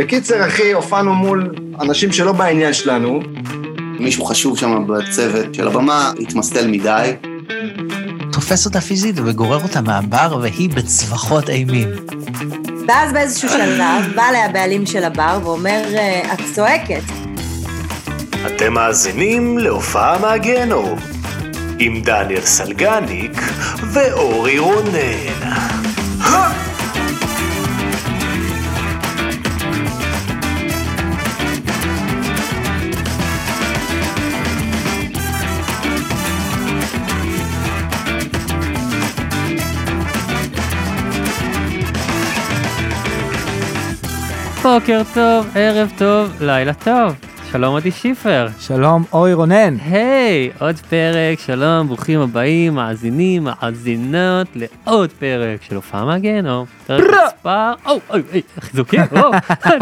בקיצר, אחי, הופענו מול אנשים שלא בעניין שלנו. מישהו חשוב שם בצוות של הבמה, התמסטל מדי. תופס אותה פיזית וגורר אותה מהבר, והיא בצווחות אימים. ואז באיזשהו שלב, בא לה הבעלים של הבר ואומר, את צועקת. אתם מאזינים להופעה מהגנום, עם דניאל סלגניק ואורי רונן. בוקר טוב, ערב טוב, לילה טוב. שלום עדי שיפר. שלום אורי רונן. היי, עוד פרק, שלום, ברוכים הבאים, מאזינים, מאזינות, לעוד פרק של הופעה מהגנום. פרק מספר, חיזוקים,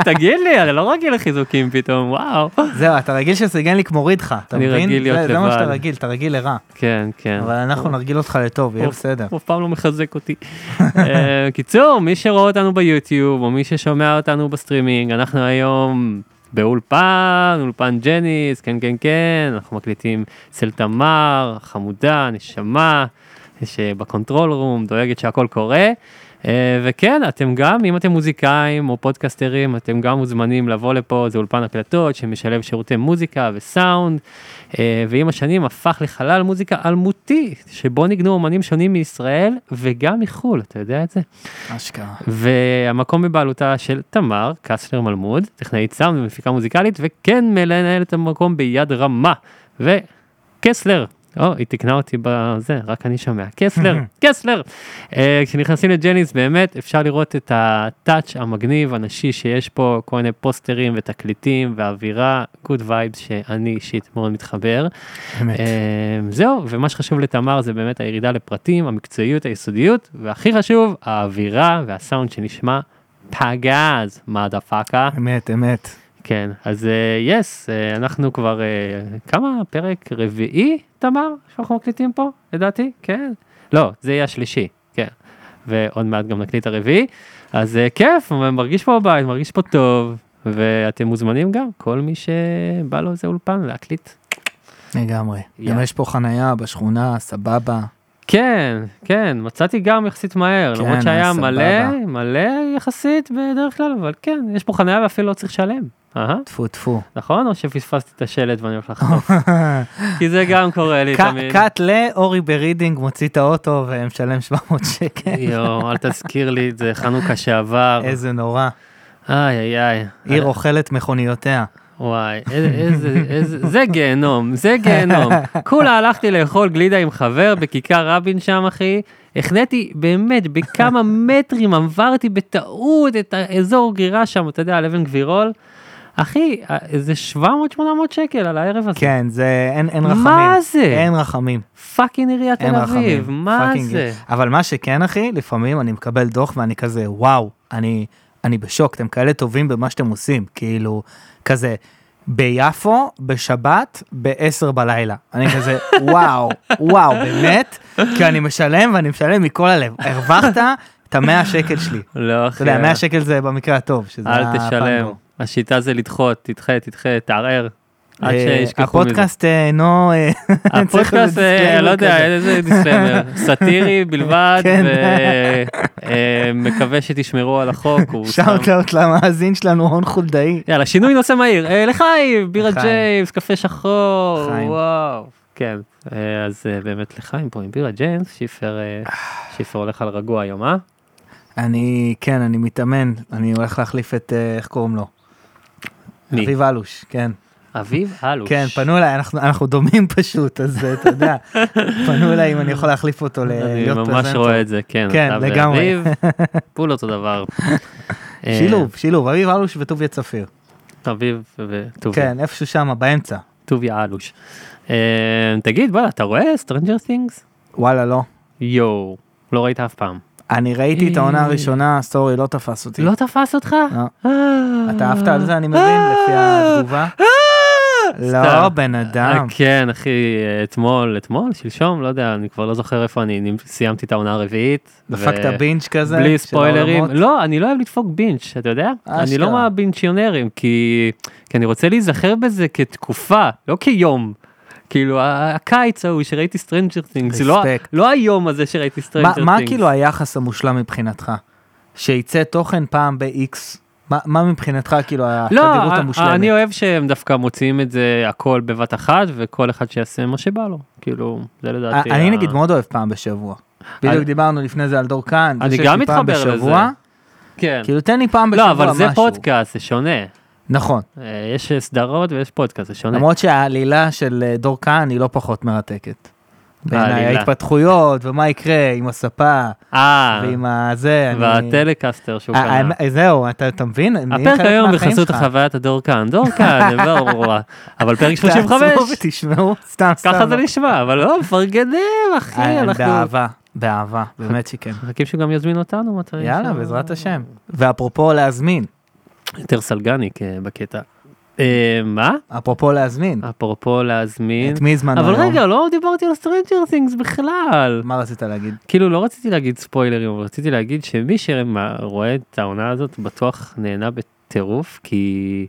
תגיד לי, אני לא רגיל לחיזוקים פתאום, וואו. זהו, אתה רגיל שסגן לי כמו רידך, אתה מבין? אני רגיל להיות לבד. זה מה שאתה רגיל, אתה רגיל לרע. כן, כן. אבל אנחנו נרגיל אותך לטוב, יהיה בסדר. אף פעם לא מחזק אותי. קיצור, מי שרואה אותנו ביוטיוב, או מי ששומע אותנו בסטרימינג, אנחנו היום באולפן, אולפן ג'ניס, כן, כן, כן, אנחנו מקליטים אצל תמר, חמודה, נשמה, שבקונטרול רום דואגת שהכל קורה, וכן, אתם גם, אם אתם מוזיקאים או פודקסטרים, אתם גם מוזמנים לבוא לפה, זה אולפן הקלטות שמשלב שירותי מוזיקה וסאונד, ועם השנים הפך לחלל מוזיקה אלמותי, שבו נגנו אומנים שונים מישראל וגם מחול, אתה יודע את זה? אשכרה. והמקום בבעלותה של תמר קסלר מלמוד, טכנאית סאונד ומפיקה מוזיקלית, וכן מנהלת את המקום ביד רמה, וקסלר. היא תקנה אותי בזה, רק אני שומע, קסלר, כשנכנסים לג'ניס באמת אפשר לראות את הטאץ' המגניב, הנשי שיש פה, כל מיני פוסטרים ותקליטים ואווירה, גוד וייבס שאני אישית מאוד מתחבר, זהו, ומה שחשוב לתמר זה באמת הירידה לפרטים, המקצועיות, היסודיות, והכי חשוב, האווירה והסאונד שנשמע פגז, מדפקה. אמת, אמת. כן, אז יס, אנחנו כבר כמה פרק רביעי, תמר, שאנחנו מקליטים פה, לדעתי, כן? לא, זה יהיה השלישי, כן, ועוד מעט גם נקליט הרביעי, אז כיף, מרגיש פה בבית, מרגיש פה טוב, ואתם מוזמנים גם, כל מי שבא לו זה אולפן להקליט. לגמרי, גם יש פה חנייה בשכונה, סבבה. כן, כן, מצאתי גם יחסית מהר, למרות שהיה מלא, מלא יחסית בדרך כלל, אבל כן, יש פה חנייה ואפילו לא צריך שלם. טפו, טפו. נכון? או שפספסתי את השלט ואני הולך לחטוף? כי זה גם קורה לי תמיד. קאט לאורי ברידינג מוציא את האוטו ומשלם 700 שקל. יו, אל תזכיר לי את זה, חנוכה שעבר. איזה נורא. איי, איי, איי. עיר אוכלת מכוניותיה. וואי, זה גיהנום, זה גיהנום. כולה הלכתי לאכול גלידה עם חבר בכיכר רבין שם, אחי. הכנתי באמת בכמה מטרים, עברתי בטעות את האזור גירה שם, אתה יודע, לבן גבירול. אחי, זה 700-800 שקל על הערב הזה. כן, זה, אין רחמים. מה זה? אין רחמים. פאקינג עיריית תל אביב, מה זה? אבל מה שכן, אחי, לפעמים אני מקבל דוח ואני כזה, וואו, אני בשוק, אתם כאלה טובים במה שאתם עושים, כאילו, כזה, ביפו, בשבת, ב-10 בלילה. אני כזה, וואו, וואו, באמת, כי אני משלם ואני משלם מכל הלב. הרווחת את ה-100 שקל שלי. לא, אחי. אתה יודע, 100 שקל זה במקרה הטוב, שזה הפעם. אל תשלם. השיטה זה לדחות, תדחה, תערער, עד שישכחו מזה. הפודקאסט אינו, הפודקאסט, לא יודע, איזה דיסקליימר, סאטירי בלבד, ומקווה שתשמרו על החוק. שאוט אאוט למאזין שלנו, הון חולדאי. יאללה, שינוי נושא מהיר, לחיים, בירה ג'יימס, קפה שחור, וואו. כן, אז באמת לחיים פה עם בירה ג'יימס, שיפר הולך על רגוע היום, אה? אני, כן, אני מתאמן, אני הולך להחליף את, איך קוראים לו? מי? אביב אלוש, כן. אביב אלוש? כן, פנו אליי, אנחנו דומים פשוט, אז אתה יודע, פנו אליי אם אני יכול להחליף אותו להיות פרזנטור. אני ממש רואה את זה, כן. כן, לגמרי. אביב, פול אותו דבר. שילוב, אביב אלוש וטוביה צפיר. אביב וטוביה. כן, איפשהו שם, באמצע. טוביה אלוש. תגיד, בואלה, אתה רואה Stranger Things? וואלה, לא. יו, לא ראית אף פעם. אני ראיתי את העונה הראשונה, סטורי, לא תפס אותי. לא תפס אותך? לא. אתה אהבת על זה, אני מבין, לפי התגובה. לא, בן אדם. כן, אחי, אתמול, שלשום, לא יודע, אני כבר לא זוכר איפה, אני סיימתי את העונה הרביעית. דפקת בינץ' כזה? בלי ספוילרים. לא, אני לא אוהב לדפוק בינץ', אתה יודע? אני לא מהבינצ'יונרים, כי אני רוצה להיזכר בזה כתקופה, לא כיום. כאילו, הקיץ ההוא שראיתי סטרנג'ר תינגס, לא היום הזה שראיתי סטרנג'ר תינגס. מה כאילו היחס המושלם מבחינתך? שייצא תוכן פעם ב-X, מה מבחינתך כאילו החדירות המושלמת? אני אוהב שהם דווקא מוציאים את זה הכל בבת אחת, וכל אחד שיעשה מה שבא לו, כאילו, זה לדעתי. אני נגיד מאוד אוהב פעם בשבוע. בדיוק דיברנו לפני זה על דורקן, אני גם מתחבר לזה. כאילו, תן לי פעם בשבוע משהו. לא, אבל זה פודקאסט, זה שונה. נכון. יש סדרות ויש פודקאסט, זה שונה. למרות שהעלילה של דורקן היא לא פחות מרתקת. ההתפתחויות, ומה יקרה עם הספה, ועם הזה. והטלקסטר שהוא קנה. זהו, אתה מבין? הפרק היום בחסות החוויית הדורקן. דורקן, אבל פרק 35. תעצרו ותשמעו, סתם. ככה זה נשמע, אבל לא, פרגנים, אחי. באהבה. באהבה, באמת שכן. חכים שגם יזמין אותנו. יאללה, בעזרת השם. ואפרופו להזמין. יותר סלגניק בקטע. מה? אפרופו להזמין. אפרופו להזמין. את מי זמן היום? אבל רגע, לא דיברתי על סטרנג'ר תינגס בכלל. מה רצית להגיד? כאילו, לא רציתי להגיד ספוילרים, אבל רציתי להגיד שמי שרואה את העונה הזאת בטוח נהנה בטירוף, כי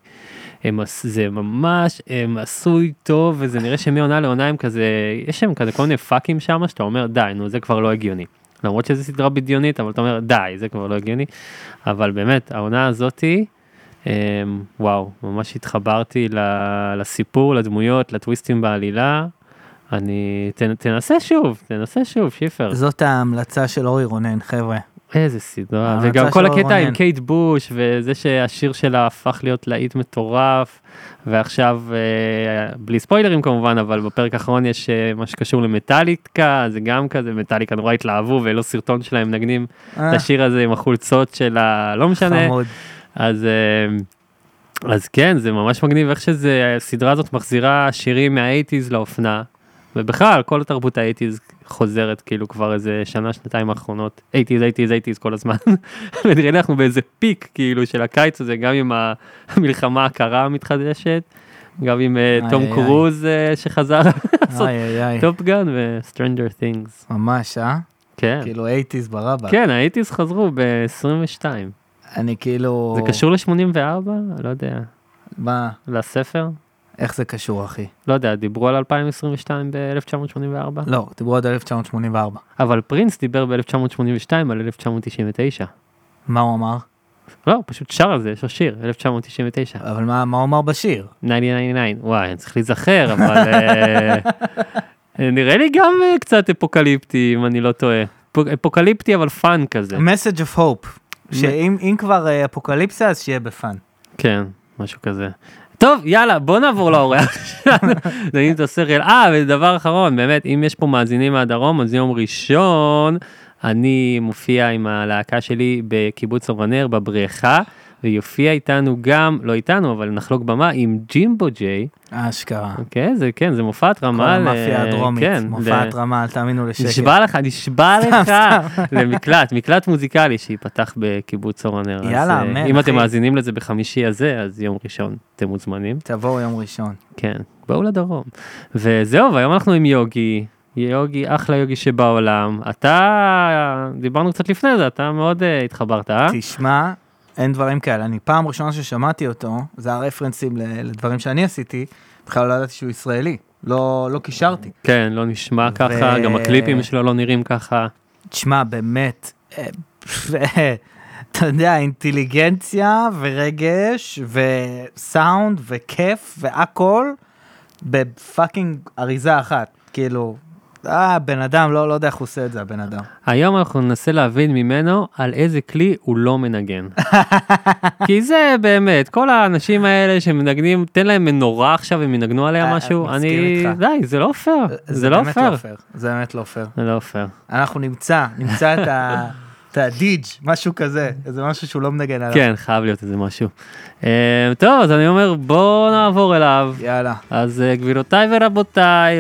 זה ממש, הם עשוי טוב, וזה נראה שמעונה לעונה הם כזה, יש שם כזה כל מיני פאקים שם, שאתה אומר, די, נו, זה כבר לא הגיוני. למרות שזו סדרה בדיונית, אבל אתה אומר, די, זה כבר לא הגיוני. אבל באמת, העונה הזאתי, וואו, ממש התחברתי לסיפור, לדמויות, לטוויסטים בעלילה. אני, תנסה שוב, שיפר. זאת ההמלצה של אורי רונן, חבר'ה. איזה סדרה. וגם כל הקטע עם קייט בוש, וזה שהשיר שלה הפך להיות להיט מטורף, ועכשיו, בלי ספוילרים כמובן, אבל בפרק האחרון יש מה שקשור למטליקה, זה גם כזה, מטליקה נורא התלהבו, ולא סרטון שלהם נגנים את השיר הזה עם החולצות שלה, לא משנה. חמוד. אז כן, זה ממש מגניב, איך שזה, הסדרה הזאת מחזירה שירים מה-80s לאופנה, ובכלל, כל התרבות ה-80s חוזרת כאילו כבר איזה שנה, שנתיים האחרונות, 80s כל הזמן, ונראה אנחנו באיזה פיק כאילו של הקיץ הזה, גם עם המלחמה הקרה המתחדשת, גם עם תום קרוז שחזר לעשות טופ גן וסטרנג'ר תינגס. ממש, כן. כאילו 80s ברבא. כן, ה-80s חזרו ב-22. אני כאילו... זה קשור ל-84? לא יודע. מה? לספר? איך זה קשור, אחי? לא יודע, דיברו על 2022 ב-1984? לא, דיברו על 1984. אבל פרינס דיבר ב-1982 על 1999. מה הוא אמר? לא, פשוט שר על זה, יש לו שיר, 1999. אבל מה הוא אמר בשיר? 1999, וואי, אני צריך להיזכר, אבל... נראה לי גם קצת אפוקליפטי, אם אני לא טועה. אפוקליפטי, אבל פאן כזה. Message of Hope. שאם כבר אפוקליפסה, אז שיהיה בפן. כן, משהו כזה. טוב, יאללה, בוא נעבור לאורח שלנו. נעים את הסרל. ודבר אחרון, באמת, אם יש פה מאזינים מהדרום, אז יום ראשון, אני מופיע עם הלהקה שלי בקיבוץ אור הנר, בבריכה, ויופיע איתנו גם, לא איתנו, אבל נחלוק במה, עם ג'ימבו ג'יי. אשכרה. אוקיי, זה כן, זה מופעת רמה. כל המאפיה הדרומית, מופעת רמה, תאמינו לשקט. נשבע לך, למקלט מוזיקלי שיפתח בקיבוץ אור הנר. יאללה, אמן. אם אתם מאזינים לזה בחמישי הזה, אז יום ראשון אתם מוזמנים. תבואו יום ראשון. כן, בואו לדרום. וזהו, והיום אנחנו עם יוגי. יוגי, אחלה יוגי שבעולם. אתה, דיברנו קצת לפני זה, אתה מאוד התחברת, תשמע. אין דברים כאלה. אני פעם ראשונה ששמעתי אותו, זה הרפרנסים לדברים שאני עשיתי, בכלל לא ידעתי שהוא ישראלי. לא קישרתי. כן, לא נשמע ככה, גם הקליפים שלו לא נראים ככה. תשמע, באמת, אתה יודע, אינטליגנציה ורגש וסאונד וכיף והכל בפאקינג אריזה אחת, כאילו... בן אדם, לא יודע איך הוא עושה את זה, הבן אדם. היום אנחנו ננסה להבין ממנו על איזה כלי הוא לא מנגן. כי זה באמת, כל האנשים האלה שמנגנים, תן להם מנורה עכשיו, הם מנגנו עליה משהו, אני... די, זה לא פייר. זה באמת לא פייר. זה באמת לא פייר. זה לא פייר. אנחנו נמצא את הדיג' משהו כזה, איזה משהו שהוא לא מנגן עליו. כן, חייב להיות איזה משהו. טוב, אז אני אומר, בואו נעבור אליו. יאללה. אז גבירותיי ורבותיי,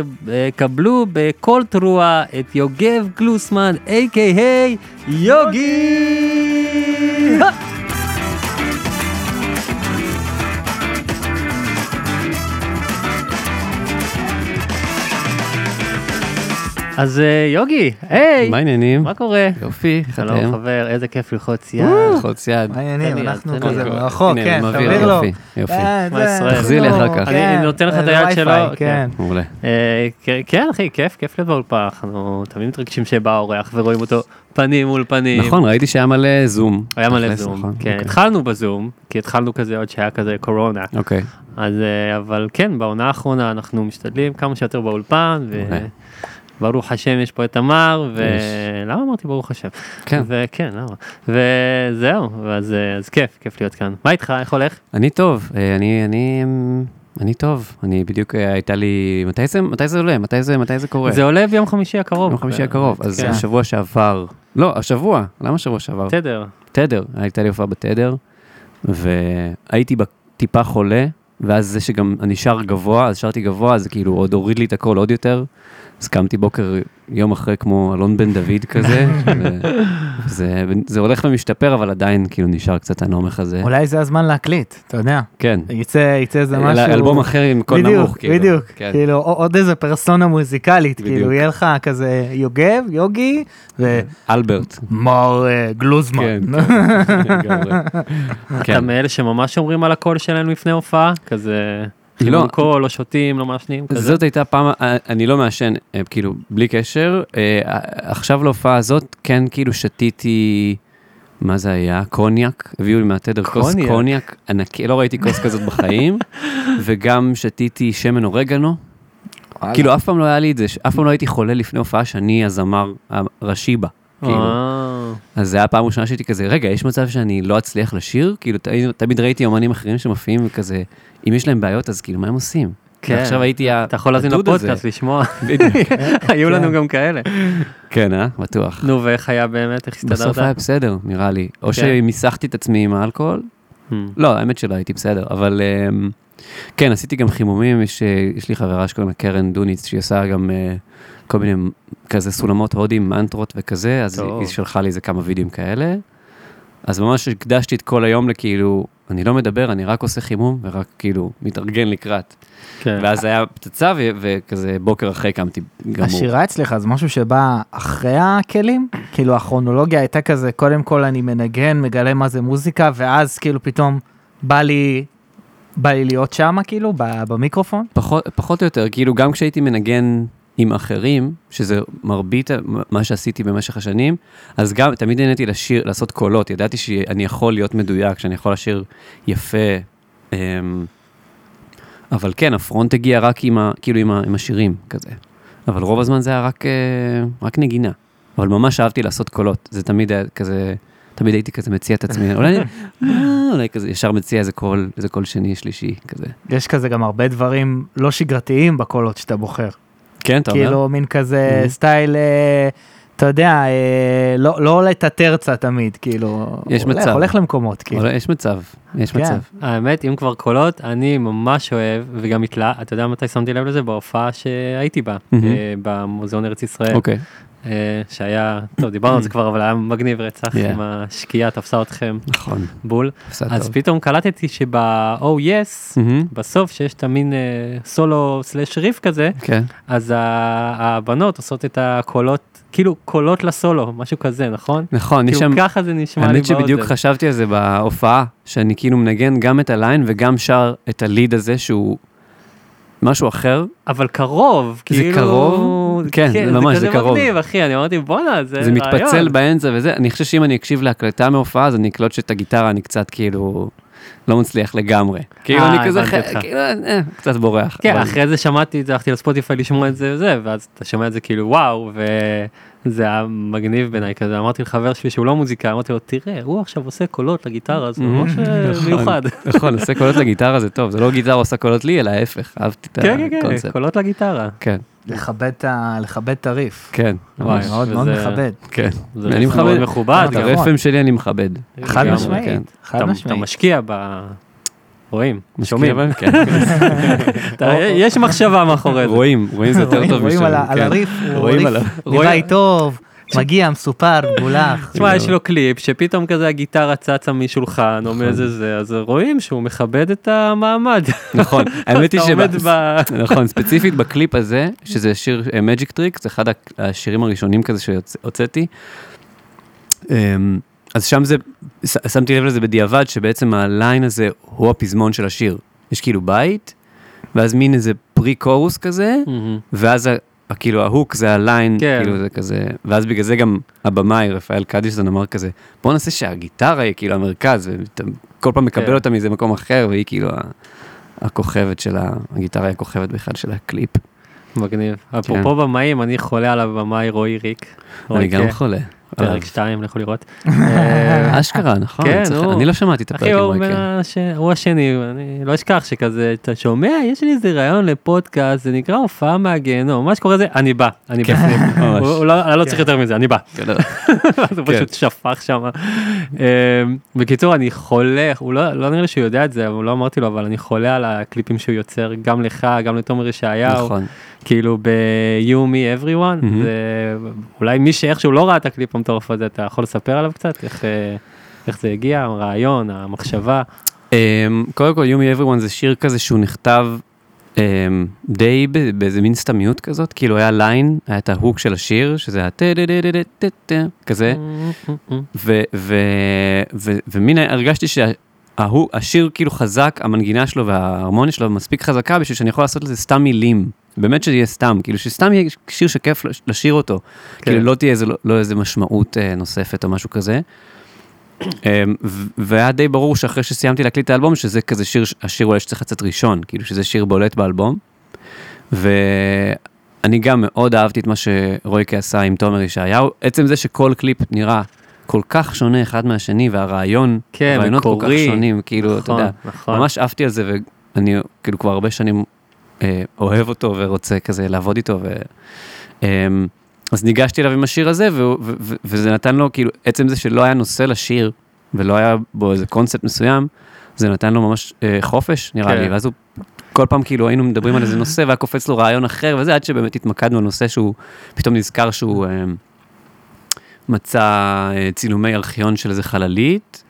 קבלו בכל תרוע את יוגב גלוסמן, a.k.a. יוגי! אז יוגי, היי. מה העניינים? מה קורה? יופי, שלום חבר, איזה כיף ללחוץ יד. ללחוץ יד. מה העניינים? אנחנו כזה מרחוק, כן, תעביר לו. יופי. תחזיר לי אחר כך. אני נותן לך את היד שלו. כן. מעולה. כן, אחי, כיף להיות באולפח. אנחנו תמיד מתרגשים שבא אורח ורואים אותו פנים מול פנים. נכון, ראיתי שהיה מלא זום. היה מלא זום, כן. התחלנו בזום, כי התחלנו כזה עוד שהיה כזה קורונה. אוקיי. אז, אבל כן, בעונה האחרונה אנחנו משתדלים כמה שיותר באולפן, וברוך השם יש פה את תמר, ולמה אמרתי ברוך השם? כן. וכן, למה? וזהו, אז כיף להיות כאן. מה איתך? איך הולך? אני טוב, אני טוב, אני בדיוק הייתה לי, מתי זה קורה? זה עולה ביום חמישי הקרוב. ביום חמישי הקרוב, אז השבוע שעבר, לא, השבוע, למה השבוע שעבר? תדר, הייתה לי הופעה בתדר, והייתי טיפה חולה, ואז זה שגם אני שר גבוה, אז שרתי גבוה, אז כאילו עוד הוריד לי את הכל עוד יותר, אז קמתי בוקר יום אחרי כמו אלון בן דוד כזה, זה הולך ומשתפר, אבל עדיין כאילו נשאר קצת הנומך הזה. אולי זה הזמן להקליט, אתה יודע. כן. יצא איזה משהו. אלבום אחר עם כל נמוך. בדיוק, כאילו עוד איזה פרסונה מוזיקלית, כאילו יהיה לך כזה יוגב, יוגי, אלברט. מור גלוזמן. אתה מאלה שממש אומרים על הקול שלנו לפני הופעה, כזה... חימום קול, לא שותים, לא מעשנים, כזה. זאת הייתה פעם, אני לא מעשן, כאילו, בלי קשר. עכשיו להופעה הזאת, כן, כאילו, שתיתי, מה זה היה? קוניאק. הביאו לי מהתדר כוס קוניאק. לא ראיתי כוס כזאת בחיים. וגם שתיתי שמן אורגנו. כאילו, אף פעם לא היה לי את זה. אף פעם לא הייתי חולה לפני הופעה שאני הזמר הראשי בה. אז זה היה פעם ראשונה שהייתי כזה, רגע, יש מצב שאני לא אצליח לשיר? כאילו, תמיד ראיתי אומנים אחרים שמופיעים וכזה, אם יש להם בעיות, אז כאילו, מה הם עושים? ועכשיו הייתי אתה יכול להזין לפודקאסט לשמוע. היו לנו גם כאלה. כן, בטוח. נו, ואיך היה באמת? איך הסתדרת? בסוף היה בסדר, נראה לי. או שמיסחתי את עצמי עם האלכוהול? לא, האמת שלא, הייתי בסדר, אבל... כן, עשיתי גם חימומים, יש לי חברה שקוראים לה קרן דוניץ, שהיא עושה גם כל מיני כזה סולמות הודים, מנטרות וכזה, אז היא שלחה לי איזה כמה וידאים כאלה, אז ממש הקדשתי את כל היום לכאילו, אני לא מדבר, אני רק עושה חימום, ורק כאילו מתארגן לקראת. ואז היה פצצה, וכזה בוקר אחרי קמתי גמור. השירה אצלך, אז משהו שבא אחרי הכלים? כאילו הכרונולוגיה הייתה כזה, קודם כל אני מנגן, מגלה מה זה מוזיקה, ואז כאילו פתאום בא לי להיות שם, כאילו, במיקרופון? פחות או יותר, כאילו, גם כשהייתי מנגן עם אחרים, שזה מרבית מה שעשיתי במשך השנים, אז גם תמיד נהניתי לשיר, לעשות קולות, ידעתי שאני יכול להיות מדויק, שאני יכול לשיר יפה, אבל כן, הפרונט הגיע רק עם השירים, כזה. אבל רוב הזמן זה היה רק נגינה. אבל ממש אהבתי לעשות קולות, זה תמיד היה כזה... תמיד הייתי כזה מציע את עצמי, אולי כזה ישר מציע איזה קול שני, שלישי, כזה. יש כזה גם הרבה דברים לא שגרתיים בקולות שאתה בוחר. כן, אתה אומר. כאילו מין כזה סטייל, אתה יודע, לא עולה את התרצה תמיד, כאילו. יש מצב. הולך למקומות, כאילו. יש מצב. האמת, אם כבר קולות, אני ממש אוהב, וגם התלהב, אתה יודע מתי שמתי לב לזה? בהופעה שהייתי בה, במוזיאון ארץ ישראל. אוקיי. שהיה, טוב, דיברנו על זה כבר, אבל היה מגניב רצח עם השקיעה, תפסה אתכם. נכון. בול. אז פתאום קלטתי שב-Oh Yes, בסוף שיש את המין סולו סלש ריף כזה, אז הבנות עושות את הקולות, כאילו קולות לסולו, משהו כזה, נכון? נכון. כאילו ככה זה נשמע לי באוזן. האמת שבדיוק חשבתי על זה בהופעה, שאני כאילו מנגן גם את הליין וגם שר את הליד הזה שהוא... משהו אחר. אבל קרוב, כאילו... זה קרוב? כן, זה ממש, זה קרוב. זה כזה מגניב, אחי, אני אמרתי, בונה, זה רעיון. זה מתפצל באמצע וזה, אני חושב שאם אני אקשיב להקלטה מהופעה, אז אני אקלוט שאת הגיטרה אני קצת כאילו... לא מצליח לגמרי. כאילו אני כזה, כאילו, קצת בורח. כן, אחרי זה שמעתי, הלכתי לספוטיפיי לשמוע את זה וזה, ואז אתה שומע את זה כאילו, וואו, וזה היה מגניב בעיניי כזה. אמרתי לחבר שלי שהוא לא מוזיקה, אמרתי לו, תראה, הוא עכשיו עושה קולות לגיטרה, זה ממש מיוחד. נכון, עושה קולות לגיטרה זה טוב, זה לא גיטרה עושה קולות לי, אלא ההפך, אהבתי את הקונספט. כן, כן, קולות לגיטרה. כן. לכבד את הריף. כן. וואי, מאוד מכבד. כן. אני מכבד. את הרפם שלי אני מכבד. חד משמעית. אתה משקיע ב... רואים. שומעים. כן. יש מחשבה מאחורי זה. רואים זה יותר טוב משום. רואים על הריף. רואים עליו. נראה טוב. מגיע, מסופר, גולח. תשמע, יש לו קליפ שפתאום כזה הגיטרה צצה משולחן או מאיזה זה, אז רואים שהוא מכבד את המעמד. נכון, האמת היא נכון, ספציפית בקליפ הזה, שזה שיר Magic Tricks, אחד השירים הראשונים כזה שהוצאתי, אז שם זה, שמתי לב לזה בדיעבד, שבעצם הליין הזה הוא הפזמון של השיר. יש כאילו בית, ואז מין איזה פרי קורוס כזה, ואז כאילו ההוק זה הליין, כאילו זה כזה, ואז בגלל זה גם הבמאי, רפאל קדיש, זה אמר כזה, בוא נעשה שהגיטרה היא כאילו המרכז, וכל פעם מקבל אותה מאיזה מקום אחר, והיא כאילו הכוכבת של הגיטרה היא הכוכבת בכלל של הקליפ. מגניב. אפרופו במאים, אני חולה על הבמאי רוי ריק. אני גם חולה. פרק 2, לכו לראות. אשכרה, נכון. אני לא שמעתי את הפרק. הוא השני, אני לא אשכח שכזה, אתה שומע, יש לי איזה רעיון לפודקאסט, זה נקרא הופעה מהגיהנום, מה שקורה זה, אני בא, אני בפנים. אני לא צריך יותר מזה, אני בא. זה פשוט שפך שם. בקיצור, אני חולה, הוא לא נראה לי שהוא יודע את זה, אבל לא אמרתי לו, אבל אני חולה על הקליפים שהוא יוצר, גם לך, גם לתומר ישעיהו. נכון. כאילו ב-You Me Everyone, אולי מי שאיכשהו לא ראה את הקליפ המטורף הזה, אתה יכול לספר עליו קצת? איך זה הגיע, הרעיון, המחשבה? קודם כל, You Me Everyone זה שיר כזה שהוא נכתב די באיזה מין סתמיות כזאת, כאילו היה ליין, היה את ההוק של השיר, שזה היה כזה, ומין הרגשתי שהשיר כאילו חזק, המנגינה שלו וההרמוניה שלו מספיק חזקה, בשביל שאני יכול לעשות לזה סתם מילים, באמת שזה יהיה סתם, כאילו שסתם יהיה שיר שכיף לשיר אותו, כאילו לא תהיה איזה משמעות נוספת או משהו כזה, והיה די ברור שאחרי שסיימתי להקליט את האלבום, שזה כזה שיר, השיר אולי שצריך לצאת ראשון, כאילו שזה שיר בולט באלבום, ואני גם מאוד אהבתי את מה שרויקי עשה עם תומר ישעיהו, עצם זה שכל קליפ נראה כל כך שונה אחד מהשני, והרעיון, הרעיונות כל כך שונים, כאילו, אתה יודע, ממש אהבתי על זה, ואני כאילו כבר הרבה שנים אוהב אותו ורוצה כזה לעבוד איתו, אז ניגשתי אליו עם השיר הזה, וזה נתן לו, כאילו, עצם זה שלא היה נושא לשיר, ולא היה בו איזה קונספט מסוים, זה נתן לו ממש חופש, נראה לי, ואז הוא, כל פעם כאילו היינו מדברים על איזה נושא, והיה קופץ לו רעיון אחר, וזה עד שבאמת התמקדנו על נושא שהוא, פתאום נזכר שהוא מצא צילומי ארכיון של איזה חללית,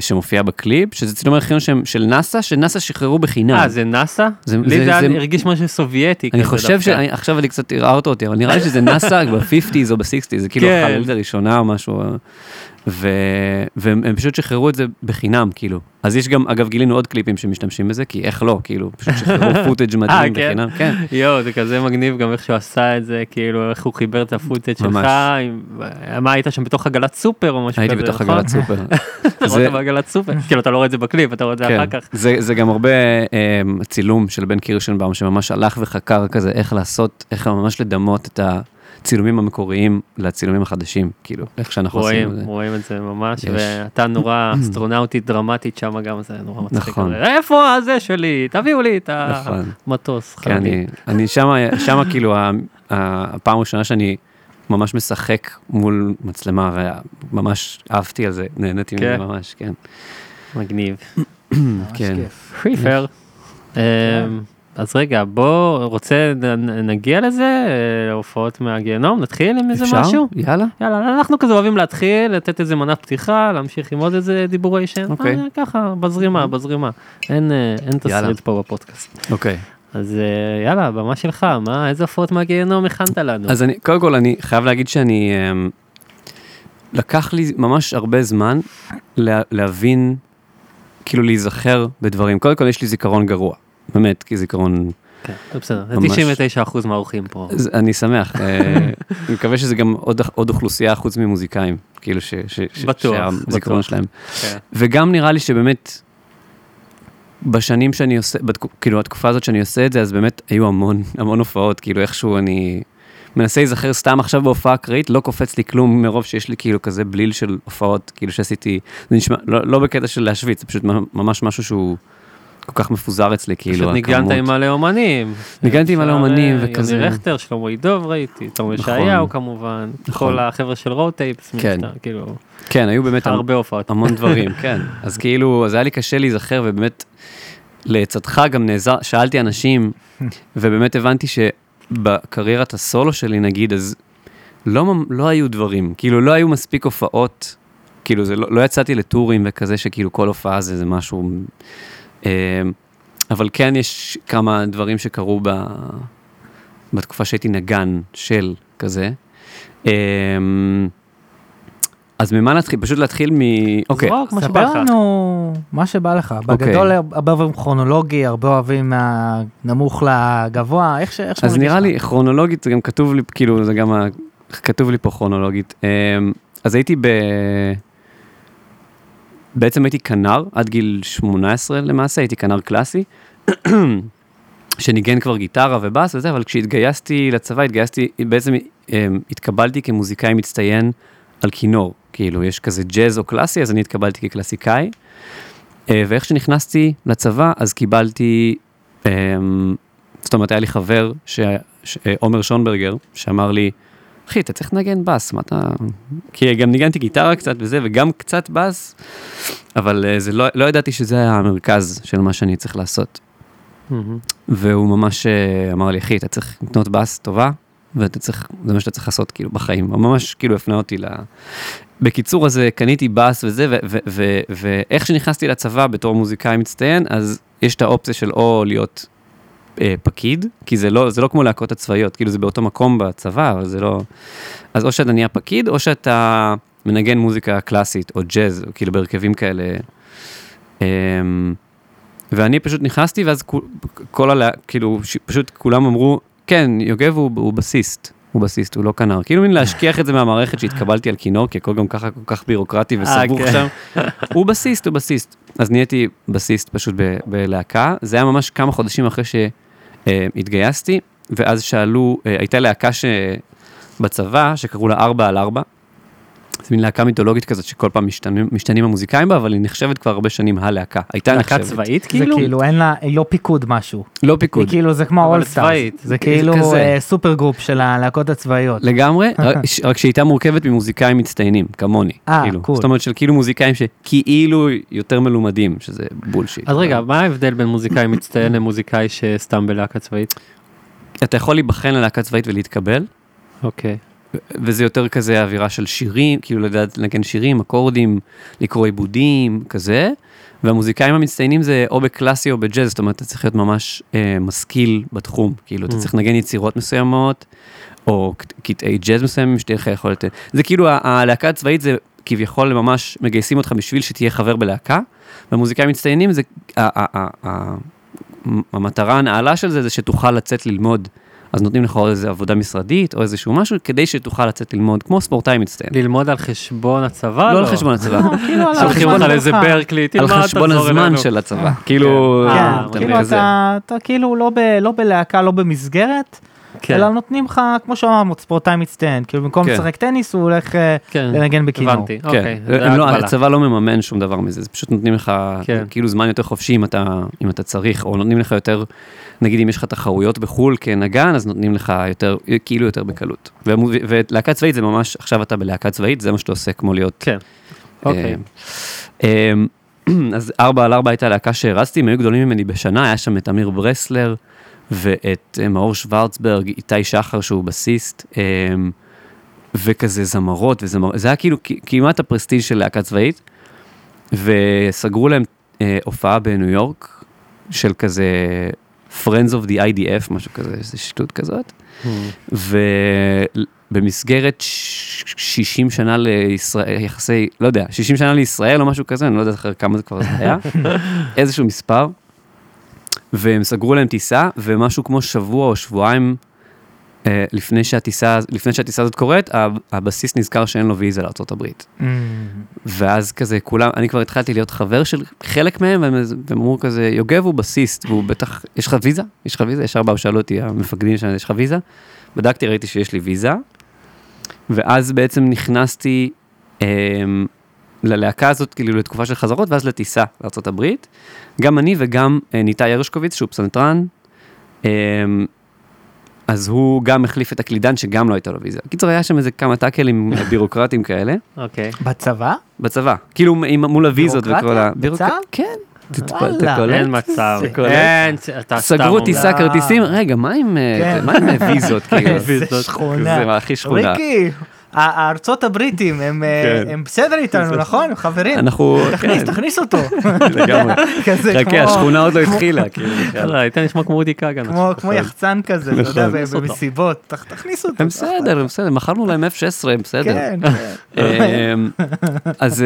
שמופיע בקליפ, שזה צילומי ארכיון של נאסא, שנאסא שחררו בחינם. זה נאסא? לי זה הרגיש משהו סובייטי. אני חושב שעכשיו אני קצת הרערת אותי, אבל נראה לי שזה נאסא ב-50s או ב-60s, זה כאילו החללית הראשונה או משהו, והם פשוט שחררו את זה בחינם, כאילו. אז יש גם, אגב, גילינו עוד קליפים שמשתמשים בזה, כי איך לא, כאילו, פשוט שחררו פוטאג' מדהים בחינם, כן. יו, זה כזה מגניב גם איך שהוא עשה את זה, כאילו, איך הוא חיבר את הפוטאג' שלך, מה היית שם בתוך עגלת סופר או משהו כזה? הייתי בתוך עגלת סופר. אתה רואה את בעגלת סופר, כאילו, אתה לא רואה את זה בקליפ, אתה רואה את זה אחר כך. זה גם הרבה צילום של בן קירשנבאום, שממש הלך וחקר כזה, איך לעשות, איך ממש לדמות את ה צילומים המקוריים לצילומים החדשים, כאילו, איך שאנחנו עושים את זה. רואים את זה ממש, ואתה נורא אסטרונאוטית, דרמטית, שם גם זה נורא מצחיק. איפה הזה שלי? תביאו לי את המטוס. כן, אני שם כאילו, הפעם הראשונה שאני ממש משחק מול מצלמה, ממש אהבתי על זה, נהניתי מזה ממש, כן. מגניב. כן. חיפר. אז רגע, בוא, רוצה, נגיע לזה, הופעות מהגיהנום, נתחיל עם איזה משהו? יאללה. יאללה, אנחנו כזה אוהבים להתחיל, לתת איזה מנת פתיחה, להמשיך עם עוד איזה דיבורי שם, ככה, בזרימה. אין תסריט פה בפודקאסט. אוקיי. אז יאללה, במה שלך, איזה הופעות מהגיהנום הכנת לנו? אז קודם כל, אני חייב להגיד שאני, לקח לי ממש הרבה זמן להבין, כאילו להיזכר בדברים. קודם כל, יש לי זיכרון גרוע. באמת, כי זיכרון... כן, בסדר, זה 99% מהאורחים פה. אני שמח, אני מקווה שזה גם עוד אוכלוסייה חוץ ממוזיקאים, כאילו שהזיכרון שלהם. וגם נראה לי שבאמת, בשנים שאני עושה, כאילו התקופה הזאת שאני עושה את זה, אז באמת היו המון הופעות, כאילו איכשהו אני מנסה להיזכר סתם עכשיו בהופעה אקראית, לא קופץ לי כלום מרוב שיש לי כאילו כזה בליל של הופעות, כאילו שעשיתי, זה נשמע, לא בקטע של להשוויץ, זה פשוט ממש משהו שהוא... כל כך מפוזר אצלי, כאילו, פשוט ניגנת עם מלא אומנים. ניגנתי עם מלא אומנים, וכזה. יוני רכטר, שלמה ידוב, ראיתי, תומר ישעיהו, כמובן, כל החבר'ה של רו טייפס, כאילו, כן, היו באמת המון דברים, כן. אז כאילו, זה היה לי קשה להיזכר, ובאמת, לצדך גם נעזר, שאלתי אנשים, ובאמת הבנתי שבקריירת הסולו שלי, נגיד, אז לא היו דברים, כאילו לא היו מספיק הופעות, כאילו זה, לא יצאתי לטורים וכזה שכאילו כל הופעה זה משהו, אבל כן יש כמה דברים שקרו בתקופה שהייתי נגן של כזה, אז ממה נתחיל? פשוט להתחיל מ... אוקיי. מה שבא לנו, מה שבא לך. בגדול, הרבה אוהבים כרונולוגי, הרבה אוהבים מהנמוך לגבוה, איך שמרגיש לך? אז נראה לי, כרונולוגית, זה גם כתוב לי, כאילו, זה גם כתוב לי פה כרונולוגית. אז הייתי בעצם הייתי כנר, עד גיל 18 למעשה, הייתי כנר קלאסי, שניגן כבר גיטרה ובאס וזה, אבל כשהתגייסתי לצבא, בעצם התקבלתי כמוזיקאי מצטיין על כינור. כאילו, יש כזה ג'אז או קלאסי, אז אני התקבלתי כקלאסיקאי, ואיך שנכנסתי לצבא, אז קיבלתי, זאת אומרת, היה לי חבר, עומר שונברגר, שאמר לי, אחי, אתה צריך לנגן בס, מה אתה... כי גם ניגנתי גיטרה קצת וזה, וגם קצת בס, אבל לא ידעתי שזה היה המרכז של מה שאני צריך לעשות. והוא ממש אמר לי, אחי, אתה צריך לקנות בס טובה, ואתה צריך, זה מה שאתה צריך לעשות, כאילו, בחיים. ממש, כאילו, הפנה אותי בקיצור הזה, קניתי בס וזה, ואיך שנכנסתי לצבא בתור מוזיקאי מצטיין, אז יש את האופציה של או להיות פקיד, כי זה לא כמו להקות הצבאיות, כאילו, זה באותו מקום בצבא, אבל זה לא... אז או שאתה נהיה פקיד, או שאתה מנגן מוזיקה קלאסית, או ג'אז, או כאילו, בהרכבים כאלה. ואני פשוט נכנסתי, ואז כאילו, פשוט כולם אמרו, כן, יוגב הוא בסיסט, הוא לא כנר. כאילו מין להשכיח את זה מהמערכת שהתקבלתי על כינור, כי הכל גם ככה כל כך בירוקרטי וסבוך שם. הוא בסיסט. אז נהייתי בסיסט פשוט בלהקה. זה היה ממש כמה חודשים אחרי שהתגייסתי, ואז שאלו, הייתה להקה בצבא, שקראו לה 4x4. זו מין להקה מיתולוגית כזאת, שכל פעם משתנים המוזיקאים בה, אבל היא נחשבת כבר הרבה שנים הלהקה. הייתה להקה צבאית, כאילו? זה כאילו, אין לה, לא פיקוד משהו. לא פיקוד. היא כאילו, זה כמו אולסטארס. זה כאילו סופר גרופ של הלהקות הצבאיות. לגמרי, רק שהייתה מורכבת ממוזיקאים מצטיינים, כמוני. זאת אומרת, של כאילו מוזיקאים שכאילו יותר מלומדים, שזה בולשיט. אז רגע, מה ההבדל בין מוזיקאי מצטיין למוזיקאי שסתם בלהקה צבאית? אתה יכול להיבחן ללהקה צבאית ולהתקבל? אוקיי. וזה יותר כזה אווירה של שירים, כאילו לדעת לנגן שירים, אקורדים, לקרוא עיבודים, כזה, והמוזיקאים המצטיינים זה או בקלאסי או בג'אז, זאת אומרת, אתה צריך להיות ממש משכיל בתחום, כאילו, אתה צריך לנגן יצירות מסוימות, או קטעי ג'אז מסוימים, שתהיה לך יכולת... זה כאילו, הלהקה הצבאית זה כביכול ממש מגייסים אותך בשביל שתהיה חבר בלהקה, והמוזיקאים המצטיינים זה... המטרה הנעלה של זה, זה שתוכל לצאת ללמוד אז נותנים לך איזו עבודה משרדית, או איזשהו משהו, כדי שתוכל לצאת ללמוד, כמו ספורטאי מצטיין. ללמוד על חשבון הצבא? לא על חשבון הצבא. על חשבון על איזה ברקלי, על חשבון הזמן של הצבא. כאילו, אתה כאילו לא בלהקה, לא במסגרת, אלא נותנים לך, כמו שאמרנו, ספורטאי מצטיין. כאילו, במקום לשחק טניס, הוא הולך לנגן בכינור. הבנתי, אוקיי. הצבא לא מממן שום דבר מזה, זה פשוט נותנים לך, כאילו, זמן יותר חופשי אם אתה צריך, או נותנים לך יותר נגיד אם יש לך תחרויות בחול כנגן, אז נותנים לך יותר, כאילו יותר בקלות. ולהקה צבאית זה ממש, עכשיו אתה בלהקה צבאית, זה מה שאתה עושה כמו להיות... כן, אוקיי. אז 4x4 הייתה להקה שהרזתי, הם היו גדולים ממני בשנה, היה שם את אמיר ברסלר, ואת מאור שוורצברג, איתי שחר שהוא בסיסט, וכזה זמרות, זה היה כאילו כמעט הפרסטיז' של להקה צבאית, וסגרו להם הופעה בניו יורק, של כזה... Friends of the IDF, משהו כזה, זה שיטות כזאת, ובמסגרת 60 שנה לישראל, יחסי, לא יודע, 60 שנה לישראל או משהו כזה, אני לא יודע אחר כמה זה כבר היה, איזשהו מספר, והם סגרו להם טיסה, ומשהו כמו שבוע או שבועיים, לפני שהטיסה הזאת קורית, הבסיס נזכר שאין לו ויזה לארצות הברית. ואז כזה, כולם, אני כבר התחלתי להיות חבר של חלק מהם, והם אמרו כזה, יוגב הוא בסיסט, והוא בטח, יש לך ויזה? ישר באו שאלו אותי, המפקדים שם, יש לך ויזה? בדקתי, ראיתי שיש לי ויזה, ואז בעצם נכנסתי ללהקה הזאת, כאילו לתקופה של חזרות, ואז לטיסה לארצות הברית. גם אני וגם ניטאי ירושקוביץ, שהוא פסנתרן, אז הוא גם החליף את הקלידן, שגם לא הייתה לו ויזה. קיצור, היה שם איזה כמה טאקלים בירוקרטיים כאלה. אוקיי. בצבא? בצבא. כאילו, מול הוויזות וכל ה... בירוקרטיה? בצבא? כן. אין מצב, סגרו טיסה כרטיסים, רגע, מה עם ויזות? זה הכי שכונה. ריקי, הארצות הבריטים הם בסדר איתנו, נכון? חברים, תכניס אותו. חכה, השכונה עוד לא התחילה. הייתה נשמע כמו דיקה גם. כמו יחצן כזה, אתה יודע, במסיבות. תכניס אותו. הם בסדר, הם בסדר. מכרנו להם F-16, הם בסדר. כן, כן. אז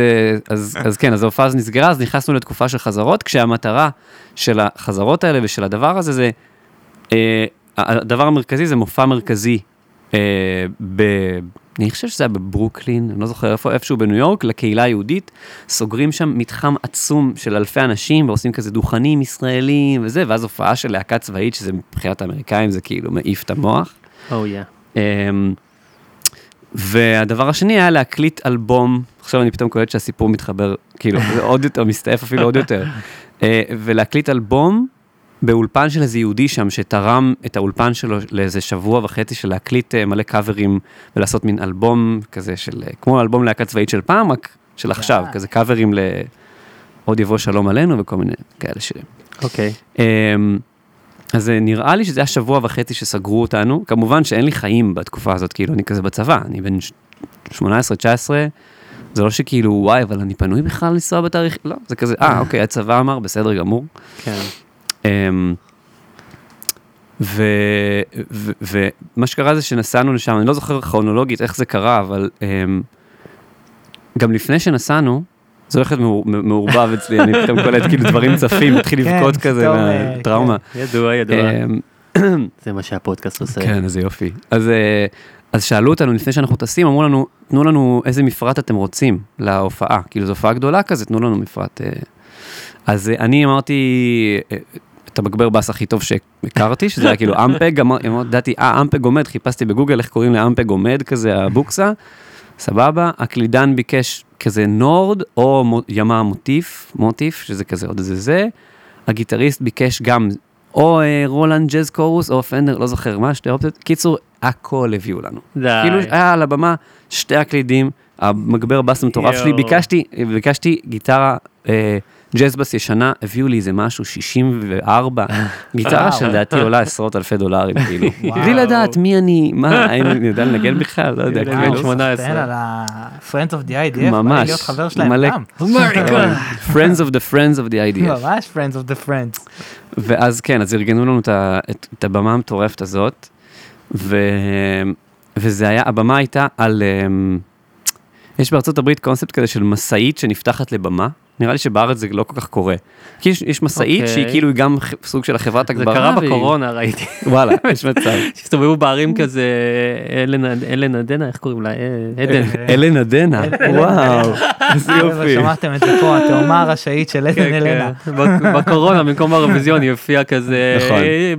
כן, אז ההופעה נסגרה, אז נכנסנו לתקופה של חזרות, כשהמטרה של החזרות האלה ושל הדבר הזה, זה הדבר המרכזי, זה מופע מרכזי אני חושב שזה היה בברוקלין, אני לא זוכר איפשהו בניו יורק, לקהילה היהודית, סוגרים שם מתחם עצום של אלפי אנשים, ועושים כזה דוכנים ישראלים וזה, ואז הופעה של להקה צבאית, שזה מבחינת האמריקאים, זה כאילו מעיף את המוח. והדבר השני היה להקליט אלבום, עכשיו אני פתאום קולט שהסיפור מתחבר, כאילו עוד יותר, מסתעף אפילו עוד יותר, ולהקליט אלבום, באולפן של איזה יהודי שם, שתרם את האולפן שלו לאיזה שבוע וחצי, של להקליט מלא קאברים, ולעשות מין אלבום כזה, של, כמו אלבום להקה צבאית של פעם, רק של עכשיו, כזה קאברים לעוד יבוא שלום עלינו, וכל מיני כאלה שירים. אוקיי. אז נראה לי שזה היה שבוע וחצי שסגרו אותנו, כמובן שאין לי חיים בתקופה הזאת, כאילו אני כזה בצבא, אני בן 18-19, זה לא שכאילו, וואי, אבל אני פנוי בכלל לנסוע בתאריך, לא, זה כזה, אוקיי, הצבא אמר, בסדר גמור. כן. ומה שקרה זה שנסענו לשם, אני לא זוכר כרונולוגית איך זה קרה, אבל גם לפני שנסענו, זה הולכת מעורבב אצלי, אני פתאום קולט כאילו דברים צפים, מתחיל לבכות כזה מהטראומה. ידוע, ידוע. זה מה שהפודקאסט עושה. כן, זה יופי. אז שאלו אותנו לפני שאנחנו טסים, אמרו לנו, תנו לנו איזה מפרט אתם רוצים להופעה, כאילו זו הופעה גדולה כזה, תנו לנו מפרט. אז אני אמרתי, את המגבר בס הכי טוב שהכרתי, שזה היה כאילו אמפג, אמרתי, אמפג עומד, חיפשתי בגוגל איך קוראים לאמפג עומד, כזה הבוקסה, סבבה, הקלידן ביקש כזה נורד, או ימה מוטיף, שזה כזה עוד זה, הגיטריסט ביקש גם, או רולנד ג'אז קורוס, או פנדר, לא זוכר מה, שתי אופציות, קיצור, הכל הביאו לנו. כאילו היה על הבמה, שתי הקלידים, המגבר בס המטורף שלי, ביקשתי גיטרה, ג'אז בס ישנה, הביאו לי איזה משהו, 64, גיטרה שלדעתי עולה עשרות אלפי $1,000, כאילו. בלי לדעת מי אני, מה, אני יודע לנגן בכלל, לא יודע, כאילו 18. תן על ה-Friends of the IDF, ממש, להיות חבר שלהם גם. Friends of the Friends of the IDF. ממש, Friends of the Friends. ואז כן, אז ארגנו לנו את הבמה המטורפת הזאת, וזה היה, הבמה הייתה על, יש בארצות הברית קונספט כזה של מסעית שנפתחת לבמה, נראה לי שבארץ זה לא כל כך קורה. כי יש מסעית שהיא כאילו גם סוג של החברת הגברה. זה קרה בקורונה, ראיתי. וואלה, יש מצב. שהסתובבו בערים כזה, אלן עדנה, איך קוראים לה? עדן. אלן עדנה, וואו. זה יופי. שמעתם את זה פה, התאומה הרשאית של עדן אלנה. בקורונה, במקום הרוויזיון, היא הופיעה כזה,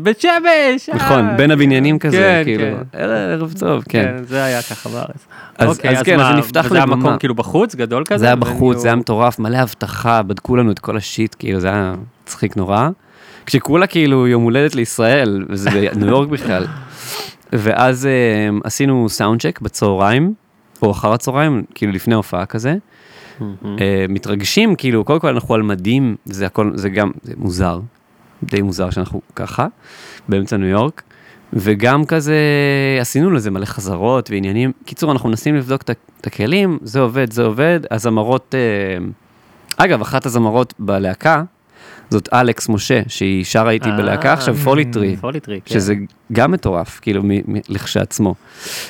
בית שמש. נכון, בין הבניינים כזה, כאילו. ערב טוב, כן. זה היה ככה בארץ. אז כן, אז נפתח למקום כאילו בחוץ, גדול כזה. זה היה בחוץ, זה היה מטורף, מלא הבטחה, בדקו לנו את כל השיט, כאילו זה היה צחיק נורא. כשכולה כאילו יום הולדת לישראל, וזה בניו יורק בכלל. ואז עשינו סאונדשק בצהריים, או אחר הצהריים, כאילו לפני הופעה כזה. מתרגשים, כאילו, קודם כל אנחנו על מדים, זה הכל, זה גם, זה מוזר, די מוזר שאנחנו ככה, באמצע ניו יורק. וגם כזה, עשינו לזה מלא חזרות ועניינים. קיצור, אנחנו מנסים לבדוק את הכלים, זה עובד, הזמרות, אגב, אחת הזמרות בלהקה, זאת אלכס משה, שהיא שרה איתי בלהקה, עכשיו פוליטרי, שזה גם מטורף, כאילו, לכשעצמו.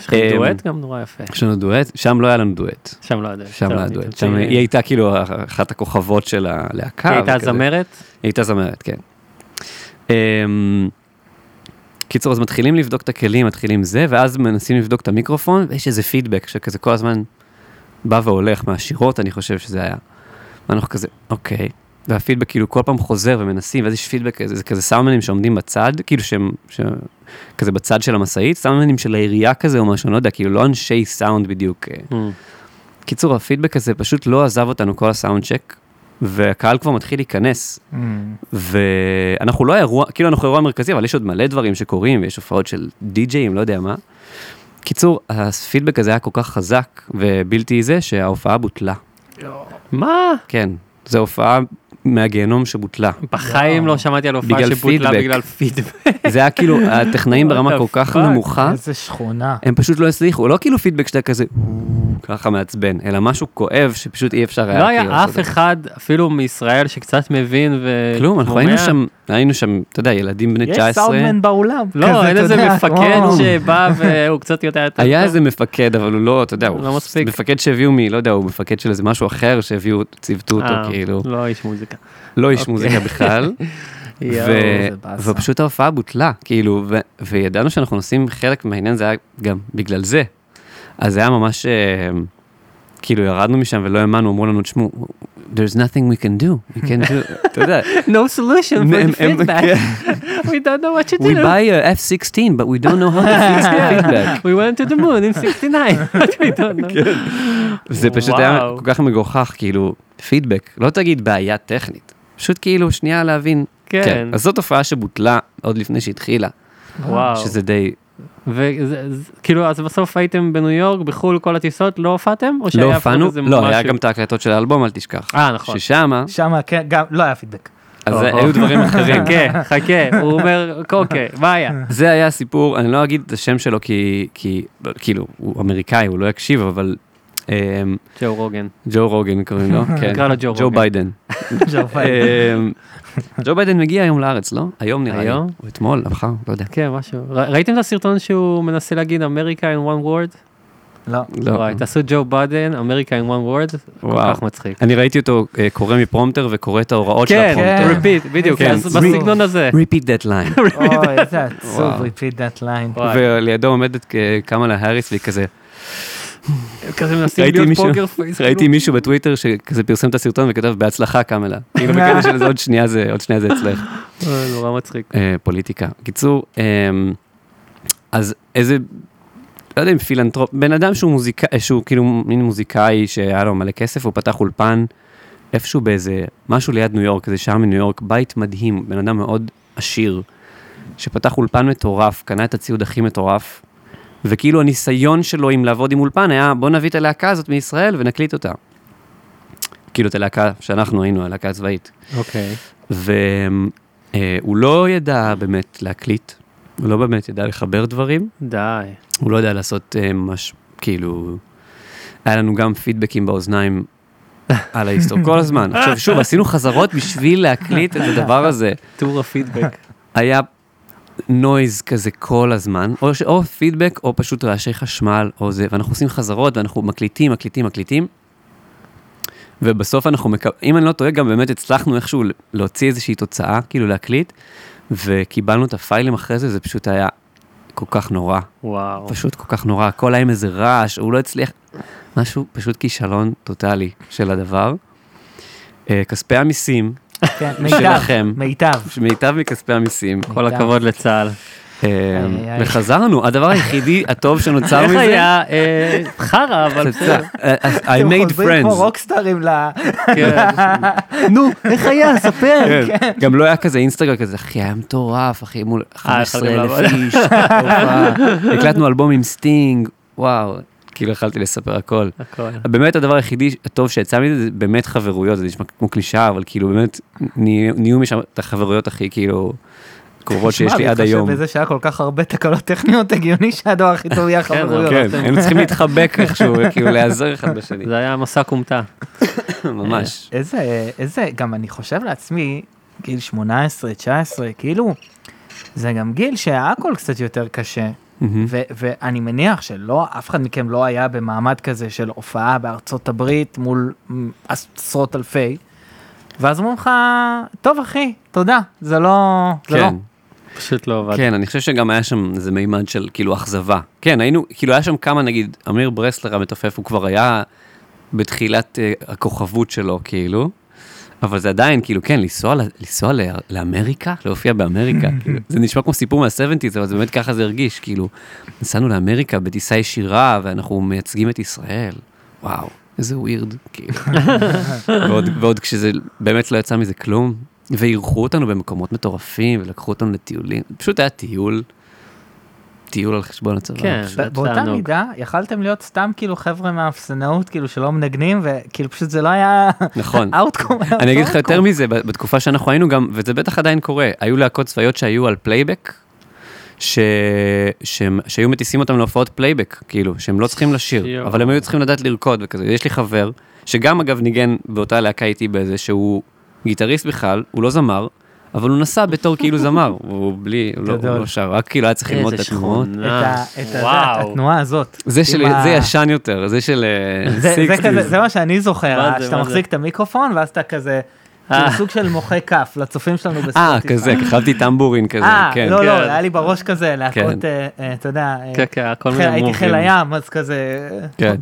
יש לנו דואט גם נורא יפה. יש לנו דואט, שם לא היה לנו דואט. שם לא היה דואט. היא הייתה כאילו אחת הכוכבות של הלהקה. היא הייתה זמרת? היא הייתה זמרת, כן. קיצור, אז מתחילים לבדוק את הכלים, מתחילים זה, ואז מנסים לבדוק את המיקרופון, ויש איזה פידבק, שכזה כל הזמן בא והולך מהשירות, אני חושב שזה היה. ואנחנו כזה, אוקיי. והפידבק כאילו כל פעם חוזר ומנסים, ואז יש פידבק, זה כזה סאונדמנים שעומדים בצד, כאילו שהם, כזה בצד של המסעית, סאונדמנים של העירייה כזה או משהו, לא יודע, כאילו לא אנשי סאונד בדיוק. קיצור, הפידבק הזה פשוט לא עזב אותנו כל הסאונדשק, והקהל כבר מתחיל להיכנס, ואנחנו לא אירוע, כאילו אנחנו אירוע מרכזי, אבל יש עוד מלא דברים שקורים, ויש הופעות של די-ג'יים, לא יודע מה. קיצור, הפידבק הזה היה כל כך חזק, ובלתי זה שההופעה בוטלה. מה? כן, זו הופעה מהגיהנום שבוטלה. בחיים לא שמעתי על הופעה שבוטלה בגלל פידבק. זה היה כאילו, הטכנאים ברמה כל כך נמוכה. איזה שכונה. הם פשוט לא הצליחו, לא כאילו פידבק שאתה כזה, ככה מעצבן, אלא משהו כואב שפשוט אי אפשר היה. לא היה אף אחד, אפילו מישראל, שקצת מבין ו... כלום, אנחנו היינו שם, אתה יודע, ילדים בני 19. יש סאונדמן באולם. לא, אין איזה מפקד שבא והוא קצת יותר... היה איזה מפקד, אבל הוא לא, אתה יודע, הוא מפקד שהביאו מי, לא יודע, הוא מפקד של איזה משהו אחר שהביאו, צוותו אותו, כאילו. לא איש מוזיקה. לא איש מוזיקה בכלל. ופשוט ההופעה בוטלה, כאילו, וידענו שאנחנו נוסעים חלק מהעניין, זה היה גם בגלל זה. אז זה היה ממש, כאילו, ירדנו משם ולא האמנו, אמרו לנו, תשמעו, there's nothing we can do. We can do, אתה יודע. No solution for the feedback. We don't know what to do. We buy a F-16, but we don't know how to fix the feedback. We went to the moon in 69, but we don't know. זה פשוט היה כל כך מגוחך, כאילו, פידבק. לא תגיד בעיה טכנית. פשוט כאילו, שנייה להבין. כן. אז זאת הופעה שבוטלה עוד לפני שהתחילה. וואו. שזה די... וכאילו, אז בסוף הייתם בניו יורק, בחול כל הטיסות, לא הופעתם? לא הופענו, לא, היה גם את ההקלטות של האלבום, אל תשכח. נכון. ששמה, כן, גם לא היה פידבק. אז היו דברים אחרים. חכה, הוא אומר, אוקיי, מה היה? זה היה סיפור, אני לא אגיד את השם שלו, כי, כאילו, הוא אמריקאי, הוא לא יקשיב, אבל... ג'ו רוגן קוראים לו, כן. נקרא לו ג'ו רוגן. ג'ו ביידן. ג'ו ביידן מגיע היום לארץ, לא? היום נראה לי. היום? או אתמול, מחר, לא יודע. כן, משהו. ראיתם את הסרטון שהוא מנסה להגיד אמריקה in one word? לא. לא. תעשו ג'ו ביידן, אמריקה in one word, כל כך מצחיק. אני ראיתי אותו קורא מפרומטר וקורא את ההוראות של הפרומטר. כן, repeat, בדיוק, בסגנון הזה. repeat that line. אוי, איזה עצוב, repeat that line. ולידו עומדת קמלה האריס והיא כזה... ראיתי מישהו בטוויטר שכזה פרסם את הסרטון וכתב בהצלחה קמלה, כאילו בקטע של זה עוד שנייה זה אצלך. נורא מצחיק. פוליטיקה. קיצור, אז איזה, לא יודע אם פילנטרופ, בן אדם שהוא כאילו מין מוזיקאי שהיה לו מלא כסף, הוא פתח אולפן איפשהו באיזה, משהו ליד ניו יורק, איזה שער מניו יורק, בית מדהים, בן אדם מאוד עשיר, שפתח אולפן מטורף, קנה את הציוד הכי מטורף, וכאילו הניסיון שלו עם לעבוד עם אולפן היה, בוא נביא את הלהקה הזאת מישראל ונקליט אותה. כאילו את הלהקה שאנחנו היינו, הלהקה הצבאית. אוקיי. והוא לא ידע באמת להקליט, הוא לא באמת ידע לחבר דברים. די. הוא לא ידע לעשות משהו, כאילו, היה לנו גם פידבקים באוזניים על ההיסטור, כל הזמן. עכשיו שוב, עשינו חזרות בשביל להקליט את הדבר הזה. טור הפידבק. היה פרק. נויז כזה כל הזמן, או פידבק, או פשוט רעשי חשמל, או זה, ואנחנו עושים חזרות, ואנחנו מקליטים, ובסוף אנחנו, אם אני לא טועה, גם באמת הצלחנו איכשהו להוציא איזושהי תוצאה, כאילו להקליט, וקיבלנו את הפיילים אחרי זה, זה פשוט היה כל כך נורא. וואו. פשוט כל כך נורא, הכל היה עם איזה רעש, הוא לא הצליח, משהו פשוט כישלון טוטלי של הדבר. כספי המיסים, מיטב מכספי המיסים, כל הכבוד לצהל, וחזרנו. הדבר היחידי הטוב שנוצר מזה, איך היה חרה, אבל אתם חוזרים פה רוקסטרים. נו, איך היה? ספר. גם לא היה כזה אינסטגרם כזה, אחי היה מטורף, אחי מול 15,000 איש, הקלטנו אלבום עם סטינג, וואו, כאילו יכלתי לספר הכל. באמת הדבר היחידי הטוב שיצא מזה, זה באמת חברויות, זה נשמע כמו קלישה, אבל כאילו באמת נהיו משם את החברויות הכי כאילו קרובות שיש לי עד היום. בזה שהיה כל כך הרבה תקלות טכניות, הגיוני שהדבר הכי טוב יהיה חברויות. כן, הם צריכים להתחבק איכשהו, כאילו להיעזר אחד בשני. זה היה מסע קומטה. ממש. איזה, גם אני חושב לעצמי, גיל 18, 19, כאילו, זה גם גיל שהכל קצת יותר קשה. ואני מניח שלא, אף אחד מכם לא היה במעמד כזה של הופעה בארצות הברית מול עשרות אלפי, ואז אומרים לך, טוב אחי, תודה, זה לא, פשוט לא עובד. כן, אני חושב שגם היה שם איזה מימד של כאילו אכזבה. כן, היינו, כאילו היה שם כמה, נגיד, אמיר ברסלר המתופף, הוא כבר היה בתחילת הכוכבות שלו, כאילו, אבל זה עדיין, כאילו, כן, לנסוע לאמריקה, להופיע באמריקה, זה נשמע כמו סיפור מה-70s, אבל זה באמת ככה זה הרגיש, כאילו, נסענו לאמריקה בטיסה ישירה, ואנחנו מייצגים את ישראל, וואו, איזה ווירד, כאילו, ועוד כשזה באמת לא יצא מזה כלום, ואירחו אותנו במקומות מטורפים, ולקחו אותנו לטיולים, פשוט היה טיול, טיול על חשבון הצבא. כן, באותה מידה, יכלתם להיות סתם כאילו חבר'ה מהאפסנאות, כאילו שלא מנגנים, וכאילו פשוט זה לא היה... נכון. אני אגיד לך יותר מזה, בתקופה שאנחנו היינו גם, וזה בטח עדיין קורה, היו להקות צבאיות שהיו על פלייבק, שהיו מטיסים אותם להופעות פלייבק, כאילו, שהם לא צריכים לשיר, אבל הם היו צריכים לדעת לרקוד וכזה. יש לי חבר, שגם אגב ניגן באותה להקה איתי באיזה, שהוא גיטריסט בכלל, הוא לא זמר, אבל הוא נסע בתור כאילו זמר, הוא בלי, הוא לא שר, רק כאילו היה צריך ללמוד את התנועות. את התנועה הזאת. זה ישן יותר, זה של... זה מה שאני זוכר, שאתה מחזיק את המיקרופון, ואז אתה כזה... סוג של מוחא כף, לצופים שלנו בספוטיפיי. כזה, חייבתי טמבורין כזה. לא, היה לי בראש כזה, להקות, אתה יודע, הייתי חיל הים, אז כזה,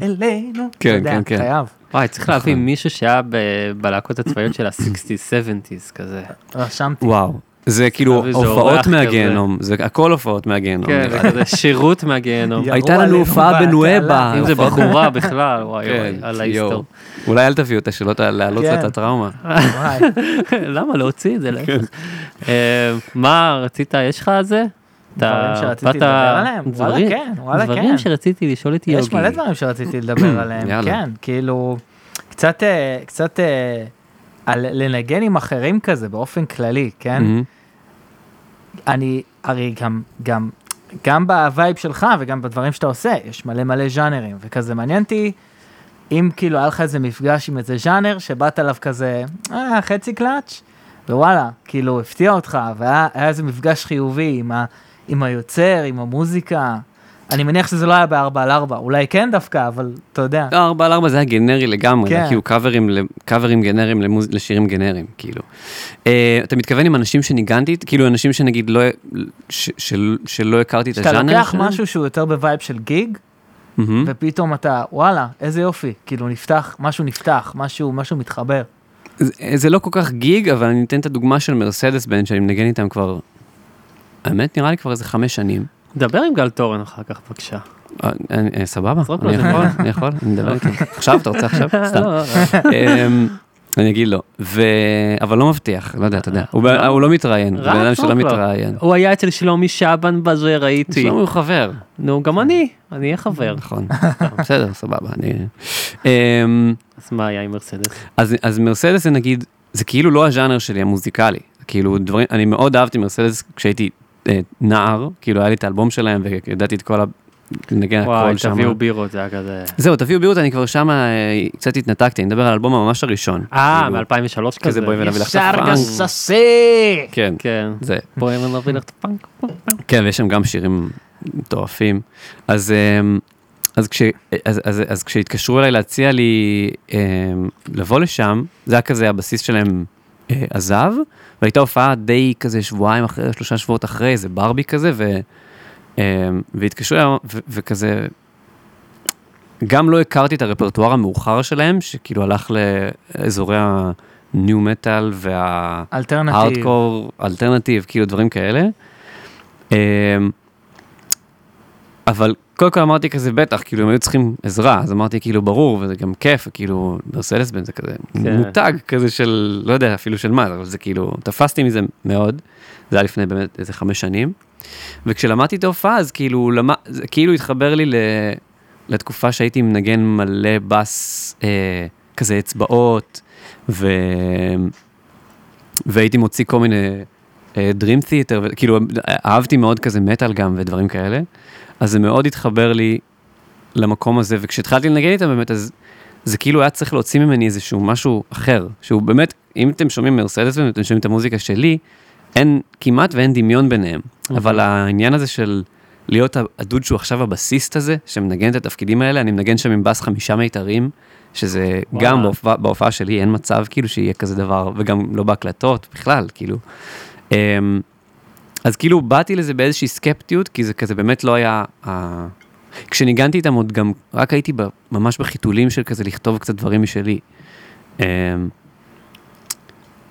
אלינו, אתה יודע, חייב. וואי, צריך להביא מישהו שהיה בלהקות הצבאיות של ה-60s, 70s, כזה. רשמתי. וואו, זה כאילו הופעות מהגיהנום, זה הכל הופעות מהגיהנום. כן, זה שירות מהגיהנום. הייתה לנו הופעה בנואבה. אם זה בחורה בכלל, וואי, על ההיסטור. אולי אל תביאו אותה שלא להעלות את הטראומה. וואי, למה להוציא את זה? מה רצית, יש לך על זה? דברים שרציתי לדבר עליהם, וואלה כן. דברים שרציתי לשאול את iogi. יש מלא דברים שרציתי לדבר עליהם, כן, כאילו, קצת לנגן עם אחרים כזה, באופן כללי, כן? אני, הרי גם בווייב שלך וגם בדברים שאתה עושה, יש מלא ז'אנרים, וכזה מעניינתי, אם כאילו היה לך איזה מפגש עם איזה ז'אנר, שבאת עליו כזה, חצי קלאץ', ווואלה, כאילו, הפתיע אותך, והיה איזה מפגש חיובי עם היוצר, עם המוזיקה. אני מניח שזה לא היה ב4x4, אולי כן דווקא, אבל אתה יודע. לא, 4x4 זה היה גנרי לגמרי, זה כאילו קאברים גנרים לשירים גנרים, כאילו. אתה מתכוון עם אנשים שניגנתי, כאילו אנשים שנגיד שלא הכרתי את הז'אנר? שאתה לוקח משהו שהוא יותר בווייב של גיג, ופתאום אתה, וואלה, איזה יופי, כאילו נפתח, משהו מתחבר. זה לא כל כך גיג, אבל אני אתן את הדוגמה של מרסדס בנד, שאני מנגן איתם כבר, האמת נראה לי כבר איזה 5 שנים. דבר עם גל טורן אחר כך, בבקשה. סבבה, אני יכול, אני מדבר איתם. עכשיו, אתה רוצה עכשיו? סתם. אני אגיד לו, אבל לא מבטיח, לא יודע, אתה יודע, הוא לא מתראיין, הוא בן אדם שלא מתראיין. הוא היה אצל שלומי שבן בזה, ראיתי. שלומי הוא חבר. נו, גם אני אהיה חבר. נכון, בסדר, סבבה. אז מה היה עם מרסדס? אז מרסדס, נגיד, זה כאילו לא הז'אנר שלי, המוזיקלי. כאילו, אני מאוד אהבתי מרסדס כשהייתי נער, כאילו היה לי את האלבום שלהם, וידעתי את כל ה... וואי, תביאו בירות, זה היה כזה... זהו, תביאו בירות, אני כבר שם קצת התנתקתי, אני מדבר על האלבום ממש הראשון. מ-2003 כזה. ישר גססי! כן, זה. בואי ונביא לך את הפאנק. כן, ויש שם גם שירים מטורפים. אז כשהתקשרו אליי להציע לי לבוא לשם, זה היה כזה הבסיס שלהם עזב, והייתה הופעה די כזה 2-3 שבועות אחרי, איזה ברבי כזה, והתקשרו אליהם, וכזה, גם לא הכרתי את הרפרטואר המאוחר שלהם, שכאילו הלך לאזורי הניו מטל וההארדקור, אלטרנטיב, כאילו דברים כאלה. אבל קודם כל אמרתי כזה בטח, כאילו הם היו צריכים עזרה, אז אמרתי כאילו ברור, וזה גם כיף, כאילו מרסדס בן זה כזה מותג כזה של, לא יודע אפילו של מה, אבל זה כאילו, תפסתי מזה מאוד, זה היה לפני באמת איזה 5 שנים, וכשלמדתי את ההופעה, אז כאילו, התחבר לי לתקופה שהייתי מנגן מלא בס, כזה אצבעות, והייתי מוציא כל מיני דרים תיאטר, כאילו, אהבתי מאוד כזה מטל גם ודברים כאלה, אז זה מאוד התחבר לי למקום הזה, וכשהתחלתי לנגן איתם באמת, אז זה כאילו היה צריך להוציא ממני איזשהו משהו אחר, שהוא באמת, אם אתם שומעים מרסדס ואתם שומעים את המוזיקה שלי, אין, כמעט ואין דמיון ביניהם, אבל העניין הזה של להיות הדוד שהוא עכשיו הבסיסט הזה, שמנגן את התפקידים האלה, אני מנגן שם עם בס 5 מיתרים, שזה גם בהופעה שלי, אין מצב כאילו שיהיה כזה דבר, וגם לא בהקלטות בכלל, כאילו. אז כאילו באתי לזה באיזושהי סקפטיות, כי זה כזה באמת לא היה... כשניגנתי איתם עוד גם, רק הייתי ממש בחיתולים של כזה לכתוב קצת דברים משלי.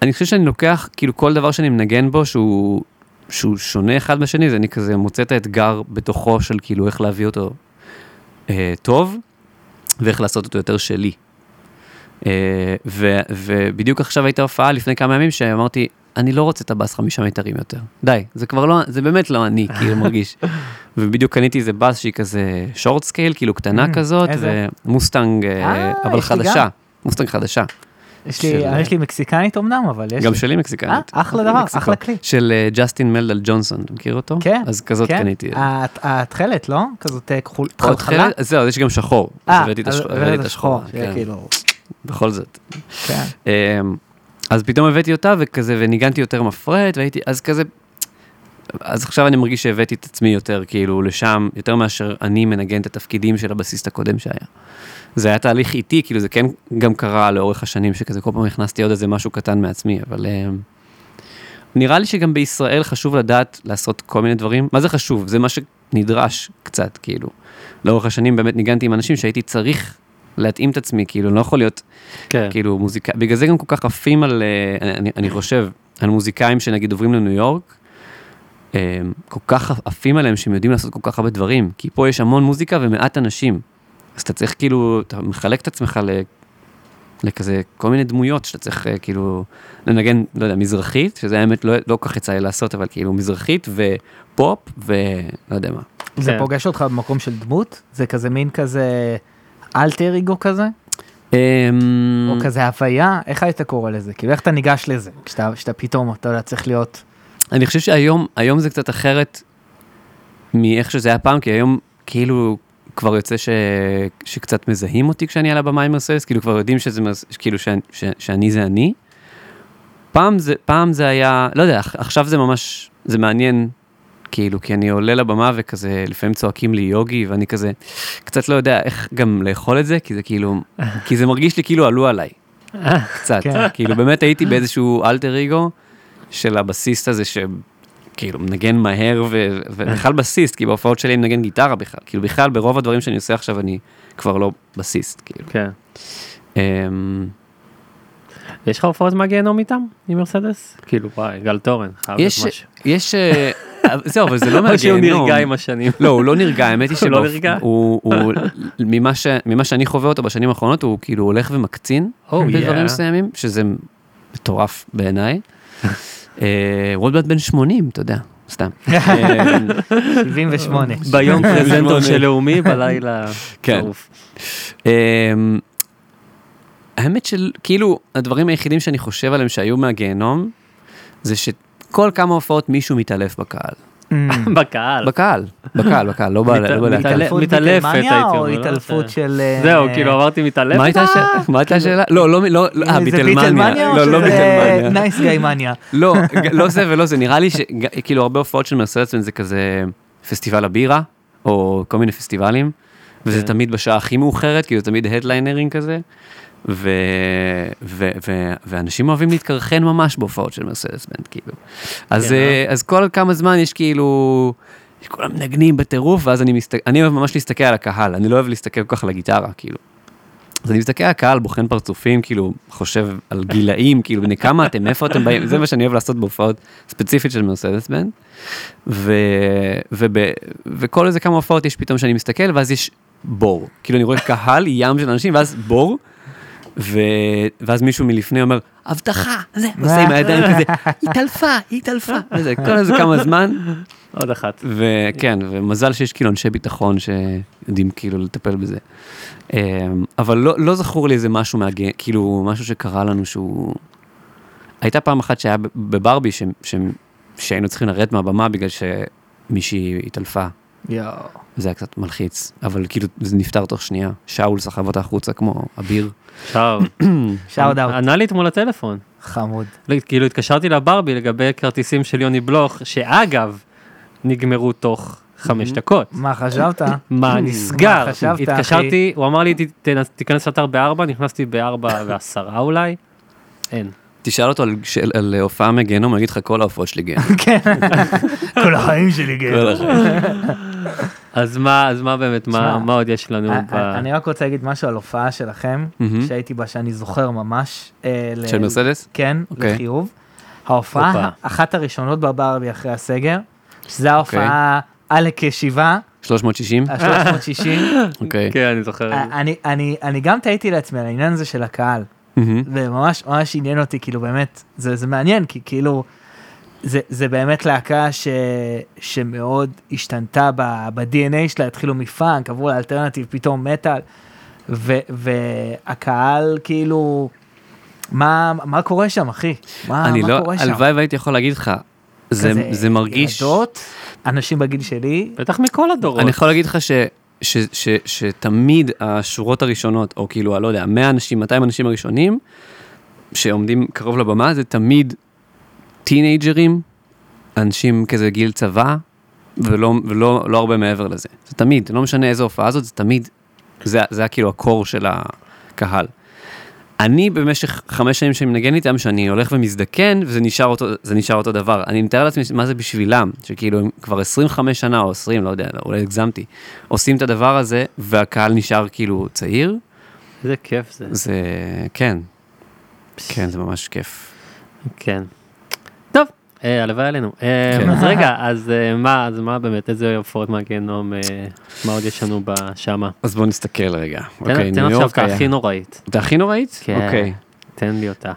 אני חושב שאני לוקח, כאילו כל דבר שאני מנגן בו, שהוא שונה אחד בשני, זה אני כזה מוצא את האתגר בתוכו של כאילו איך להביא אותו טוב, ואיך לעשות אותו יותר שלי. ובדיוק עכשיו הייתה הופעה לפני כמה ימים, שאמרתי, אני לא רוצה את הבאס 5 מטרים יותר. די, זה כבר לא, זה באמת לא אני, כאילו מרגיש. ובדיוק קניתי איזה באס שהיא כזה שורט סקייל, כאילו קטנה כזאת, ומוסטנג, אבל חדשה. מוסטנג חדשה. יש לי מקסיקנית אמנם, אבל יש... גם שלי מקסיקנית. אחלה דבר, אחלה כלי. של ג'סטין מלדל ג'ונסון, אתה מכיר אותו? כן. אז כזאת קניתי. התחלת, לא? כזאת כחולה? זהו, יש גם שחור. ראיתי את השחור. בכל זאת. אז פתאום הבאתי אותה, וכזה, וניגנתי יותר מפרט, והייתי, אז כזה, אז עכשיו אני מרגיש שהבאתי את עצמי יותר, כאילו, לשם, יותר מאשר אני מנגן את התפקידים של הבסיסט הקודם שהיה. זה היה תהליך איטי, כאילו, זה כן גם קרה לאורך השנים, שכזה, כל פעם הכנסתי עוד איזה משהו קטן מעצמי, אבל נראה לי שגם בישראל חשוב לדעת לעשות כל מיני דברים. מה זה חשוב? זה מה שנדרש קצת, כאילו. לאורך השנים באמת ניגנתי עם אנשים שהייתי צריך להתאים את עצמי, כאילו, לא יכול להיות, כאילו, מוזיקה, בגלל זה גם כל כך עפים על, אני חושב, על מוזיקאים שנגיד עוברים לניו יורק, כל כך עפים עליהם שהם יודעים לעשות כל כך הרבה דברים, כי פה יש המון מוזיקה ומעט אנשים, אז אתה צריך כאילו, אתה מחלק את עצמך לכזה, כל מיני דמויות שאתה צריך כאילו, לנגן, לא יודע, מזרחית, שזה האמת לא כל כך יצא לי לעשות, אבל כאילו מזרחית ופופ ולא יודע מה. זה פוגש אותך במקום של דמות? זה כזה מין כזה... אלטר איגו כזה? או כזה הוויה? איך היית קורא לזה? כאילו איך אתה ניגש לזה? כשאתה פתאום, אתה יודע, צריך להיות... אני חושב שהיום זה קצת אחרת מאיך שזה היה פעם, כי היום כאילו כבר יוצא שקצת מזהים אותי כשאני עלה במה עם מרסדס, כאילו כבר יודעים שאני זה אני. פעם זה היה, לא יודע, עכשיו זה ממש, זה מעניין... כאילו, כי אני עולה לבמה וכזה, לפעמים צועקים לי יוגי, ואני כזה, קצת לא יודע איך גם לאכול את זה, כי זה כאילו, כי זה מרגיש לי כאילו עלו עליי. קצת. כאילו, באמת הייתי באיזשהו אלטר איגו של הבסיסט הזה שכאילו מנגן מהר ובכלל בסיסט, כי בהופעות שלי אני מנגן גיטרה בכלל. כאילו, בכלל ברוב הדברים שאני עושה עכשיו אני כבר לא בסיסט, כאילו. כן. יש לך הופעות מהגיהנום איתם, עם מרסדס? כאילו, גל תורן, חייב את משהו. יש... זהו, אבל זה לא מהגיהנום. או שהוא נרגע עם השנים. לא, הוא לא נרגע, האמת היא שבו... הוא לא נרגע? הוא, ממה שאני חווה אותו בשנים האחרונות, הוא כאילו הולך ומקצין בדברים מסוימים, שזה מטורף בעיניי. הוא עוד בן 80, אתה יודע, סתם. 78. ביום פרזנטור של לאומי, בלילה טרוף. האמת של, כאילו, הדברים היחידים שאני חושב עליהם שהיו מהגיהנום, זה ש... כל כמה הופעות מישהו מתעלף בקהל. בקהל? בקהל, לא בלהקה. מתעלפת הייתי אומר. או התעלפות של... זהו, כאילו אמרתי מתעלפת. מה הייתה השאלה? לא, ביטלמניה. לא, לא ביטלמניה. נייס גיימניה. לא, לא זה ולא זה. נראה לי שכאילו הרבה הופעות של מרסדס זה כזה פסטיבל הבירה, או כל מיני פסטיבלים, וזה תמיד בשעה הכי מאוחרת, כאילו תמיד הדליינרינג כזה. ואנשים אוהבים להתקרחן ממש בהופעות של מרסדס בנד, כאילו. אז כל כמה זמן יש כאילו, כולם מנגנים בטירוף, ואז אני אוהב ממש להסתכל על הקהל, אני לא אוהב להסתכל כל כך על הגיטרה, כאילו. אז אני מסתכל על הקהל, בוחן פרצופים, כאילו, חושב על גילאים, כאילו, בני כמה אתם, איפה אתם באים, זה מה שאני אוהב לעשות בהופעות ספציפית של מרסדס בנד, וכל איזה כמה הופעות יש פתאום שאני מסתכל, ואז יש בור, כאילו אני רואה קהל, ים של אנשים, ואז בור, ואז מישהו מלפני אומר, הבטחה, זה, עושה עם הידיים כזה, התעלפה, וזה, כל איזה כמה זמן. עוד אחת. וכן, ומזל שיש כאילו אנשי ביטחון שיודעים כאילו לטפל בזה. אבל לא זכור לי איזה משהו, כאילו משהו שקרה לנו שהוא... הייתה פעם אחת שהיה בברבי, שהיינו צריכים לרדת מהבמה בגלל שמישהי התעלפה. זה היה קצת מלחיץ, אבל כאילו זה נפטר תוך שנייה, שאול סחב אותה החוצה כמו אביר. שאול דאוט. ענה לי אתמול לטלפון. חמוד. כאילו התקשרתי לברבי לגבי כרטיסים של יוני בלוך, שאגב נגמרו תוך 5 דקות. מה חשבת? מה נסגר? התקשרתי, הוא אמר לי תיכנס לתר ב4, נכנסתי ב4:10 אולי. אין. תשאל אותו על הופעה מגנום, אני אגיד לך כל ההופעות שלי גן. כן, כל החיים שלי גן. אז מה באמת, מה עוד יש לנו? אני רק רוצה להגיד משהו על הופעה שלכם, שהייתי בה שאני זוכר ממש. של מרסדס? כן, לחיוב. ההופעה, אחת הראשונות בברבי אחרי הסגר, שזו ההופעה על הקשיבה. 360? 360. אוקיי. כן, אני זוכר. אני גם תהיתי לעצמי על העניין הזה של הקהל. וממש ממש עניין אותי, כאילו באמת, זה מעניין, כי כאילו, זה באמת להקה שמאוד השתנתה ב-DNA שלה, התחילו מפאנק, עברו לאלטרנטיב, פתאום מטל, והקהל כאילו, מה קורה שם, אחי? אני לא, הלוואי והייתי יכול להגיד לך, זה מרגיש... ילדות, אנשים בגיל שלי... בטח מכל הדורות. אני יכול להגיד לך שתמיד השורות הראשונות, או כאילו, אני לא יודע, 100 אנשים, 200 אנשים הראשונים, שעומדים קרוב לבמה, זה תמיד טינאג'רים, אנשים כזה גיל צבא, ולא הרבה מעבר לזה. זה תמיד, לא משנה איזו הופעה הזאת, זה תמיד, זה כאילו הקור של הקהל. אני במשך 5 שנים שאני מנגן איתם, שאני הולך ומזדקן, וזה נשאר אותו דבר. אני מתאר לעצמי מה זה בשבילם, שכאילו כבר 25 שנה או 20, לא יודע, אולי הגזמתי, עושים את הדבר הזה, והקהל נשאר כאילו צעיר. איזה כיף זה. זה, כן. כן, זה ממש כיף. כן. טוב, הלוואי עלינו. אז רגע, אז מה באמת, איזה הופעות מהגיהנום, מה עוד יש לנו בשמה? אז בואו נסתכל רגע. תן עכשיו את הכי נוראית. את הכי נוראית? כן, תן לי אותה.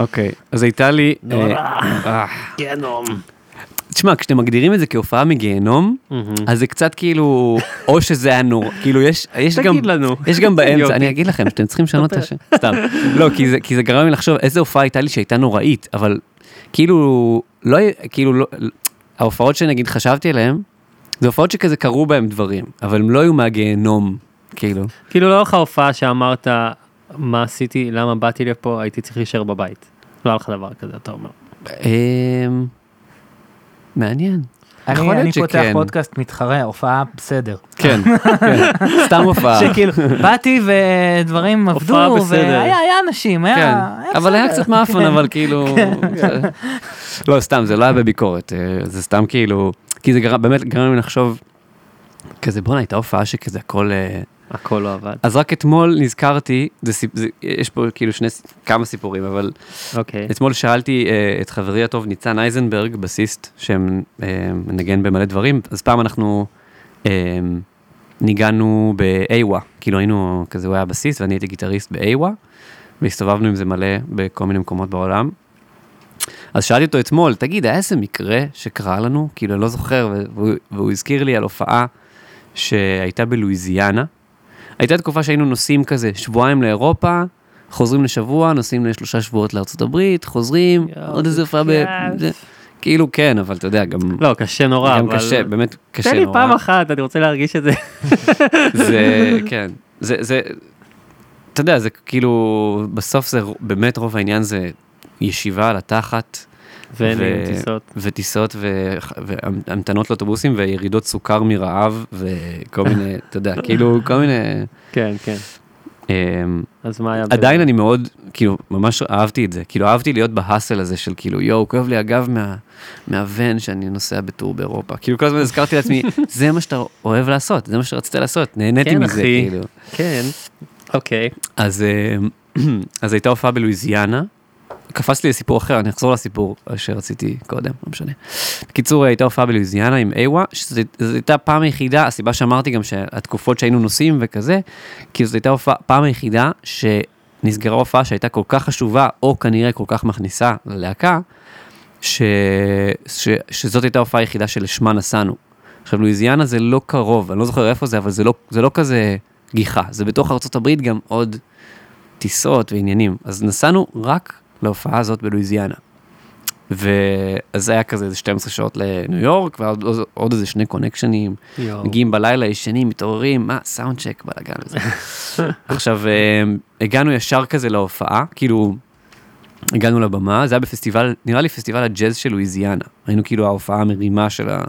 אוקיי, אז הייתה לי... גיהנום. תשמע, כשאתם מגדירים את זה כהופעה מגיהנום, אז זה קצת כאילו, או שזה היה נורא, כאילו יש גם באמצע, אני אגיד לכם, שאתם צריכים לשנות את השם, סתם, לא, כי זה גרם לי לחשוב, איזה הופעה הייתה לי שהייתה נוראית, אבל כאילו, לא, כאילו, ההופעות שנגיד חשבתי עליהן, זה הופעות שכזה קרו בהן דברים, אבל הם לא היו מהגיהנום, כאילו. כאילו לא לך הופעה שאמרת, מה עשיתי, למה באתי לפה, הייתי צריך להישאר בבית. לא היה לך דבר כזה, אתה אומר. מעניין. אני פותח פודקאסט מתחרה, הופעה בסדר. כן, סתם הופעה. שכאילו, באתי ודברים עבדו, והיה אנשים, היה... אבל היה קצת מאפון, אבל כאילו... לא, סתם, זה לא היה בביקורת, זה סתם כאילו... כי זה באמת גרם לי לחשוב, כזה בונה, הייתה הופעה שכזה הכל... הכל לא עבד. אז רק אתמול נזכרתי, יש פה כאילו כמה סיפורים, אבל אתמול שאלתי את חברי הטוב ניצן אייזנברג, בסיסט, שמנגן במלא דברים, אז פעם אנחנו ניגענו ב-AWA, כאילו היינו כזה, הוא היה בסיסט, ואני הייתי גיטריסט ב-AWA, והסתובבנו עם זה מלא בכל מיני מקומות בעולם. אז שאלתי אותו אתמול, תגיד, היה איזה מקרה שקרה לנו? כאילו אני לא זוכר, והוא הזכיר לי על הופעה שהייתה בלואיזיאנה, הייתה תקופה שהיינו נוסעים כזה, שבועיים לאירופה, חוזרים לשבוע, נוסעים ל3 שבועות לארצות הברית, חוזרים, עוד איזה הופעה כאילו כן, אבל אתה יודע, גם... לא, קשה נורא, אבל... קשה, באמת קשה נורא. תן לי פעם אחת, אני רוצה להרגיש את זה. זה, כן. זה, אתה יודע, זה כאילו, בסוף זה, באמת רוב העניין זה ישיבה על התחת. וטיסות והמתנות לאוטובוסים וירידות סוכר מרעב וכל מיני, אתה יודע, כאילו כל מיני... כן, כן. אז מה היה? עדיין אני מאוד, כאילו, ממש אהבתי את זה. כאילו, אהבתי להיות בהסל הזה של כאילו, יואו, כואב לי אגב מהוון שאני נוסע בטור באירופה. כאילו, כל הזמן הזכרתי לעצמי, זה מה שאתה אוהב לעשות, זה מה שרצית לעשות, נהניתי מזה, כאילו. כן, אוקיי. אז הייתה הופעה בלואיזיאנה, קפץ לי לסיפור אחר, אני אחזור לסיפור שרציתי קודם, לא משנה. בקיצור, הייתה הופעה בלואיזיאנה עם איווה, שזו הייתה פעם היחידה, הסיבה שאמרתי גם שהתקופות שהיינו נוסעים וכזה, כי זו הייתה פעם היחידה שנסגרה הופעה שהייתה כל כך חשובה, או כנראה כל כך מכניסה ללהקה, שזאת הייתה הופעה היחידה שלשמה נסענו. עכשיו, לואיזיאנה זה לא קרוב, אני לא זוכר איפה זה, אבל זה לא כזה גיחה, זה בתוך ארצות הברית גם עוד טיסות ועניינים. אז נסענו רק להופעה הזאת בלואיזיאנה. ואז היה כזה 12 שעות לניו יורק, ועוד איזה 2 קונקשנים, מגיעים בלילה, ישנים, מתעוררים, מה? סאונד צ'ק, בלגן וזה. עכשיו, הגענו ישר כזה להופעה, כאילו, הגענו לבמה, זה היה בפסטיבל, נראה לי פסטיבל הג'אז של לואיזיאנה. היינו כאילו ההופעה המרימה של ה...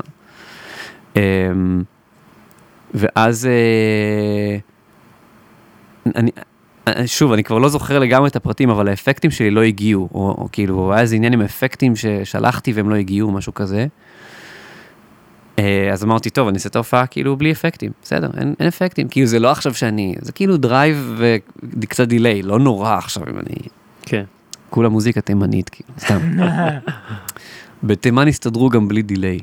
ואז... שוב, אני כבר לא זוכר לגמרי את הפרטים, אבל האפקטים שלי לא הגיעו, או כאילו, היה איזה עניין עם אפקטים ששלחתי והם לא הגיעו, משהו כזה. אז אמרתי, טוב, אני אעשה את ההופעה כאילו בלי אפקטים, בסדר, אין אפקטים, כאילו זה לא עכשיו שאני, זה כאילו דרייב וקצת דיליי, לא נורא עכשיו אם אני... כן. כולה מוזיקה תימנית, כאילו, סתם. בתימן הסתדרו גם בלי דיליי.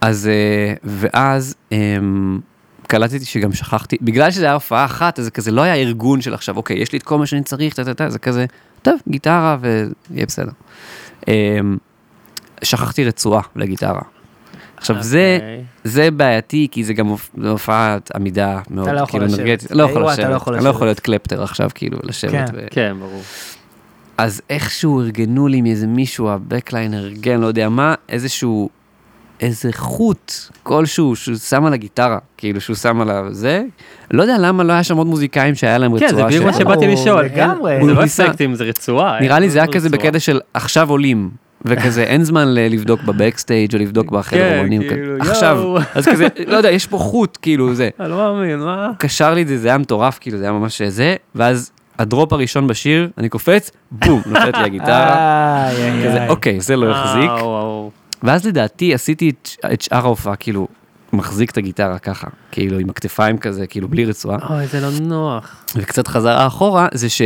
אז, ואז... קלטתי שגם שכחתי, בגלל שזה היה הופעה אחת, אז זה כזה לא היה ארגון של עכשיו, אוקיי, יש לי את כל מה שאני צריך, זה כזה, טוב, גיטרה ויהיה בסדר. שכחתי רצועה לגיטרה. עכשיו, זה בעייתי, כי זה גם הופעת עמידה מאוד, כאילו, נרגטית. אתה לא יכול לשבת. אני לא יכול להיות קלפטר עכשיו, כאילו, לשבת. כן, ברור. אז איכשהו ארגנו לי מאיזה מישהו, הבקליין ארגן, לא יודע מה, איזשהו, איזה חוט כלשהו, שהוא שם על הגיטרה, כאילו שהוא שם על זה, לא יודע למה לא היה שם עוד מוזיקאים שהיה להם רצועה. כן, זה בדיוק מה שבאתי לשאול, לגמרי. זה לא סקטים, זה רצועה. נראה לי זה היה כזה בקטע של עכשיו עולים, וכזה אין זמן לבדוק בבקסטייג' או לבדוק בחדר אומנים. עכשיו, אז כזה, לא יודע, יש פה חוט, כאילו זה. אני לא מאמין, מה? קשר לי את זה, זה היה מטורף, כאילו זה היה ממש זה, ואז הדרופ הראשון בשיר, אני קופץ, בום, נופלת לי הגיטרה. כזה, אוקיי, זה לא יחזיק. ואז לדעתי עשיתי את שאר ההופעה, כאילו, מחזיק את הגיטרה ככה, כאילו, עם הכתפיים כזה, כאילו, בלי רצועה. אוי, זה לא נוח. וקצת חזרה אחורה, זה ש...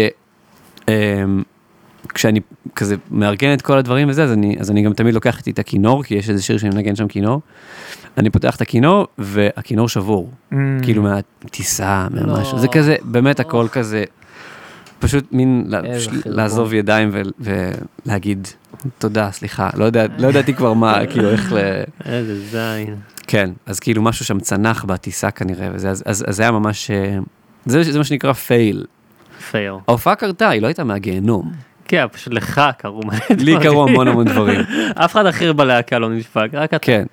כשאני כזה מארגן את כל הדברים וזה, אז אני גם תמיד לוקח את הכינור, כי יש איזה שיר שאני מנגן שם כינור. אני פותח את הכינור, והכינור שבור. כאילו, מהטיסה, מהמשהו. זה כזה, באמת הכל כזה... פשוט מין לעזוב ידיים ולהגיד תודה, סליחה, לא ידעתי כבר מה, כאילו איך ל... איזה זין. כן, אז כאילו משהו שם צנח בטיסה כנראה, אז זה היה ממש, זה מה שנקרא פייל. פייל. ההופעה קרתה, היא לא הייתה מהגיהנום. כן, פשוט לך קרו מלא דברים. לי קרו המון המון דברים. אף אחד אחר בלהקה לא נשפק, רק אתה. כן.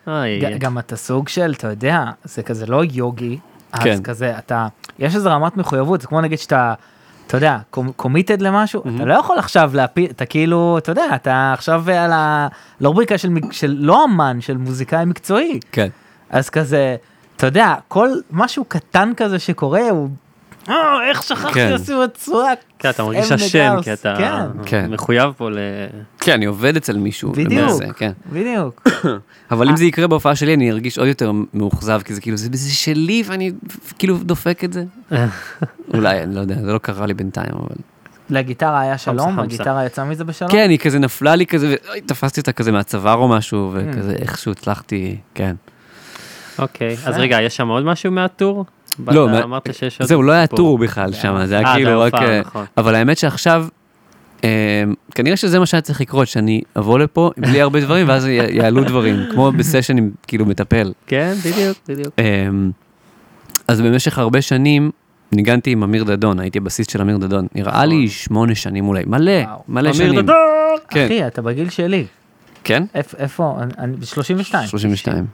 גם אתה סוג של, אתה יודע, זה כזה לא יוגי, אז כזה, אתה, יש איזו רמת מחויבות, זה כמו נגיד שאתה, אתה יודע, קומיטד למשהו, אתה לא יכול עכשיו להפיל, אתה כאילו, אתה יודע, אתה עכשיו על הלורבריקה של לא אמן, של מוזיקאי מקצועי. כן. אז כזה, אתה יודע, כל משהו קטן כזה שקורה, הוא, איך שכחתי עושים את צורה. כן, אתה מרגיש השם, כי אתה מחויב פה ל... כן, אני עובד אצל מישהו. בדיוק. אבל אם זה יקרה בהופעה שלי, אני ארגיש עוד יותר מאוחזב, כי זה כאילו, זה שלי, ואני כאילו דופק את זה. אולי, אני לא יודע, זה לא קרה לי בינתיים, אבל... לגיטרה היה שלום, הגיטרה יצאה מזה בשלום? כן, היא כזה נפלה לי כזה, תפסתי אותה כזה מהצוואר או משהו, וכזה איכשהו הצלחתי, כן. אוקיי, אז רגע, יש שם עוד משהו מהטור? לא, זהו, לא היה טור בכלל שם, זה היה כאילו רק... אבל האמת שעכשיו, כנראה שזה מה שהיה צריך לקרות, שאני אבוא לפה, בלי הרבה דברים, ואז יעלו דברים, כמו בסשנים, כאילו מטפל. כן, בדיוק. אז במשך הרבה שנים, ניגנתי עם אמיר דדון, הייתי הבסיס של אמיר דדון, נראה לי 8 שנים אולי, מלא שנים. אמיר דדון! אחי, אתה בגיל שלי. כן? איפה? 32. 32.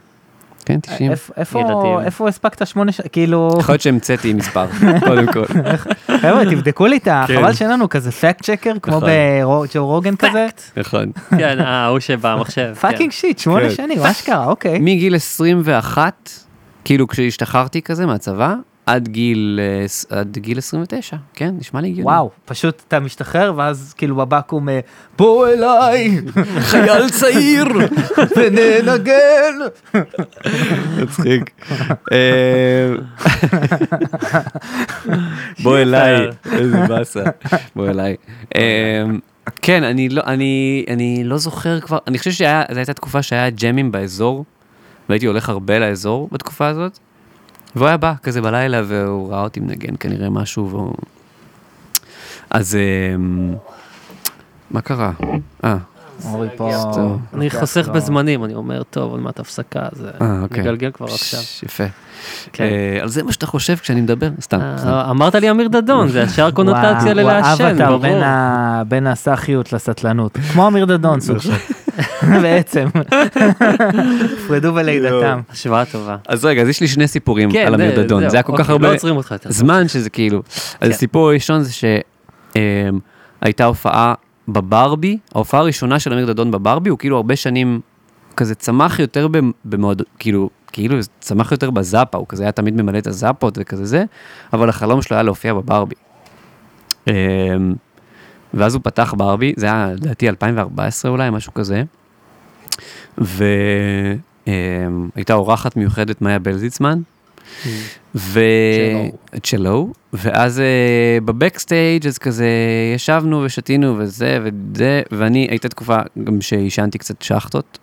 כן, 90. איפה הספקת 8 שנים? כאילו... יכול להיות שהמצאתי מספר, קודם כל. חבר'ה, תבדקו לי את החבל שלנו, כזה פאקט צ'קר, כמו בג'ו רוגן כזה. נכון. כן, הוא שבמחשב. פאקינג שיט, 8 שנים, מה שקרה, אוקיי. מגיל 21, כאילו כשהשתחררתי כזה מהצבא, עד גיל 29, כן, נשמע לי גיל. וואו, פשוט אתה משתחרר, ואז כאילו בבקום, בוא אליי, חייל צעיר, וננגן. מצחיק. בוא אליי, איזה בסה, בוא אליי. כן, אני לא זוכר כבר, אני חושב שזו הייתה תקופה שהיה ג'מים באזור, והייתי הולך הרבה לאזור בתקופה הזאת, והוא היה בא כזה בלילה, והוא ראה אותי מנגן כנראה משהו, והוא... אז... מה קרה? אורי פה... אני חוסך בזמנים, אני אומר, טוב, עוד מעט הפסקה, זה מגלגל כבר עכשיו. יפה. על זה מה שאתה חושב כשאני מדבר? סתם. אמרת לי אמיר דדון, זה ישר קונוטציה ללעשן, ברור. בין הסחיות לסטלנות. כמו אמיר דדון, סוג של. בעצם. פרדו בלידתם. השוואה טובה. אז רגע, אז יש לי 2 סיפורים על אמיר דדון. זה היה כל כך הרבה זמן שזה כאילו. אז הסיפור הראשון זה שהייתה הופעה בברבי, ההופעה הראשונה של אמיר דדון בברבי, הוא כאילו הרבה שנים כזה צמח יותר במועד, כאילו צמח יותר בזאפה, הוא כזה היה תמיד ממלא את הזאפות וכזה זה, אבל החלום שלו היה להופיע בברבי. ואז הוא פתח ברבי, זה היה לדעתי 2014 אולי, משהו כזה, והייתה אורחת מיוחדת מאיה בלזיצמן, צ'לו, ואז בבקסטייג' אז כזה ישבנו ושתינו וזה, ואני הייתה תקופה גם שישנתי קצת שחטות,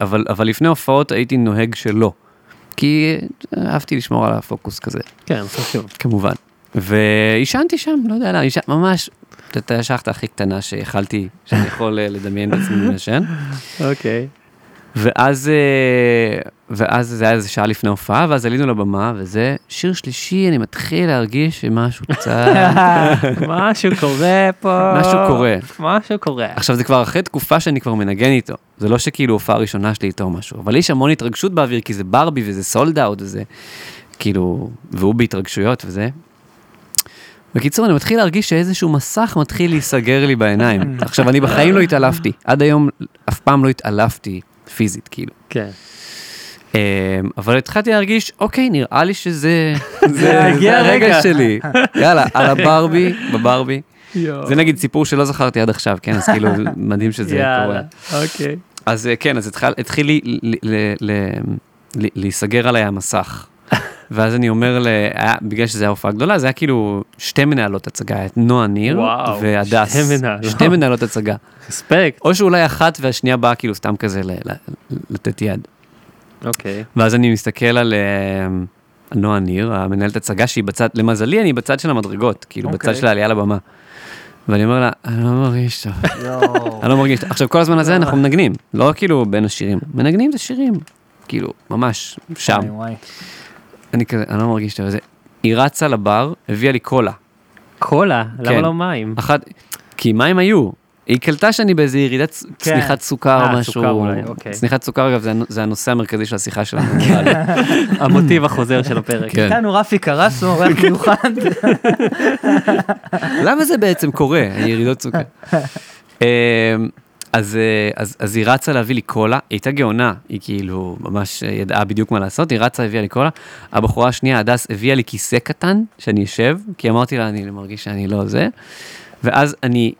אבל לפני הופעות הייתי נוהג שלא, כי אהבתי לשמור על הפוקוס כזה. כן, חשוב. כמובן. וישנתי שם, לא יודע, ממש, זאת השחטה הכי קטנה שהחלתי, שאני יכול לדמיין בעצמי מנשן. אוקיי. ואז זה היה איזה שעה לפני הופעה, ואז עלינו לבמה, וזה שיר שלישי, אני מתחיל להרגיש שמשהו קצת... משהו קורה פה. משהו קורה. עכשיו, זה כבר אחרי תקופה שאני כבר מנגן איתו. זה לא שכאילו הופעה ראשונה שלי איתו או משהו, אבל יש המון התרגשות באוויר, כי זה ברבי וזה סולדאוט וזה, כאילו, והוא בהתרגשויות וזה. בקיצור, אני מתחיל להרגיש שאיזשהו מסך מתחיל להיסגר לי בעיניים. עכשיו, אני בחיים לא התעלפתי. עד היום אף פעם לא התעלפתי פיזית, כאילו. כן. אבל התחלתי להרגיש, אוקיי, נראה לי שזה הרגע שלי. יאללה, על הברבי, בברבי. זה נגיד סיפור שלא זכרתי עד עכשיו, כן? אז כאילו, מדהים שזה קורה. אוקיי. אז כן, אז התחיל לי להיסגר עליי המסך. ואז אני אומר, בגלל שזו הייתה הופעה גדולה, זה היה כאילו שתי מנהלות הצגה, את נועה ניר והדס. שתי מנהלות הצגה. רספקט. או שאולי אחת והשנייה באה כאילו סתם כזה לתת יד. אוקיי. ואז אני מסתכל על נועה ניר, המנהלת הצגה, שהיא בצד, למזלי אני בצד של המדרגות, כאילו בצד של העלייה לבמה. ואני אומר לה, אני לא מרגיש טוב. אני לא מרגיש טוב. עכשיו כל הזמן הזה אנחנו מנגנים, לא כאילו בין השירים. מנגנים את השירים, כאילו, ממש, שם. אני כזה, אני לא מרגיש טוב, היא רצה לבר, הביאה לי קולה. קולה? למה לא מים? כי מים היו. היא קלטה שאני באיזה ירידת צניחת סוכר או משהו. צניחת סוכר, אגב, זה הנושא המרכזי של השיחה שלנו. המוטיב החוזר של הפרק. איתנו רפי קרסו, אורח מיוחד. למה זה בעצם קורה, הירידות סוכר? אז היא רצה להביא לי קולה, היא הייתה גאונה, היא כאילו ממש ידעה בדיוק מה לעשות, היא רצה, הביאה לי קולה, הבחורה השנייה, הדס, הביאה לי כיסא קטן, שאני אשב, כי אמרתי לה, אני מרגיש שאני לא זה, ואז אני,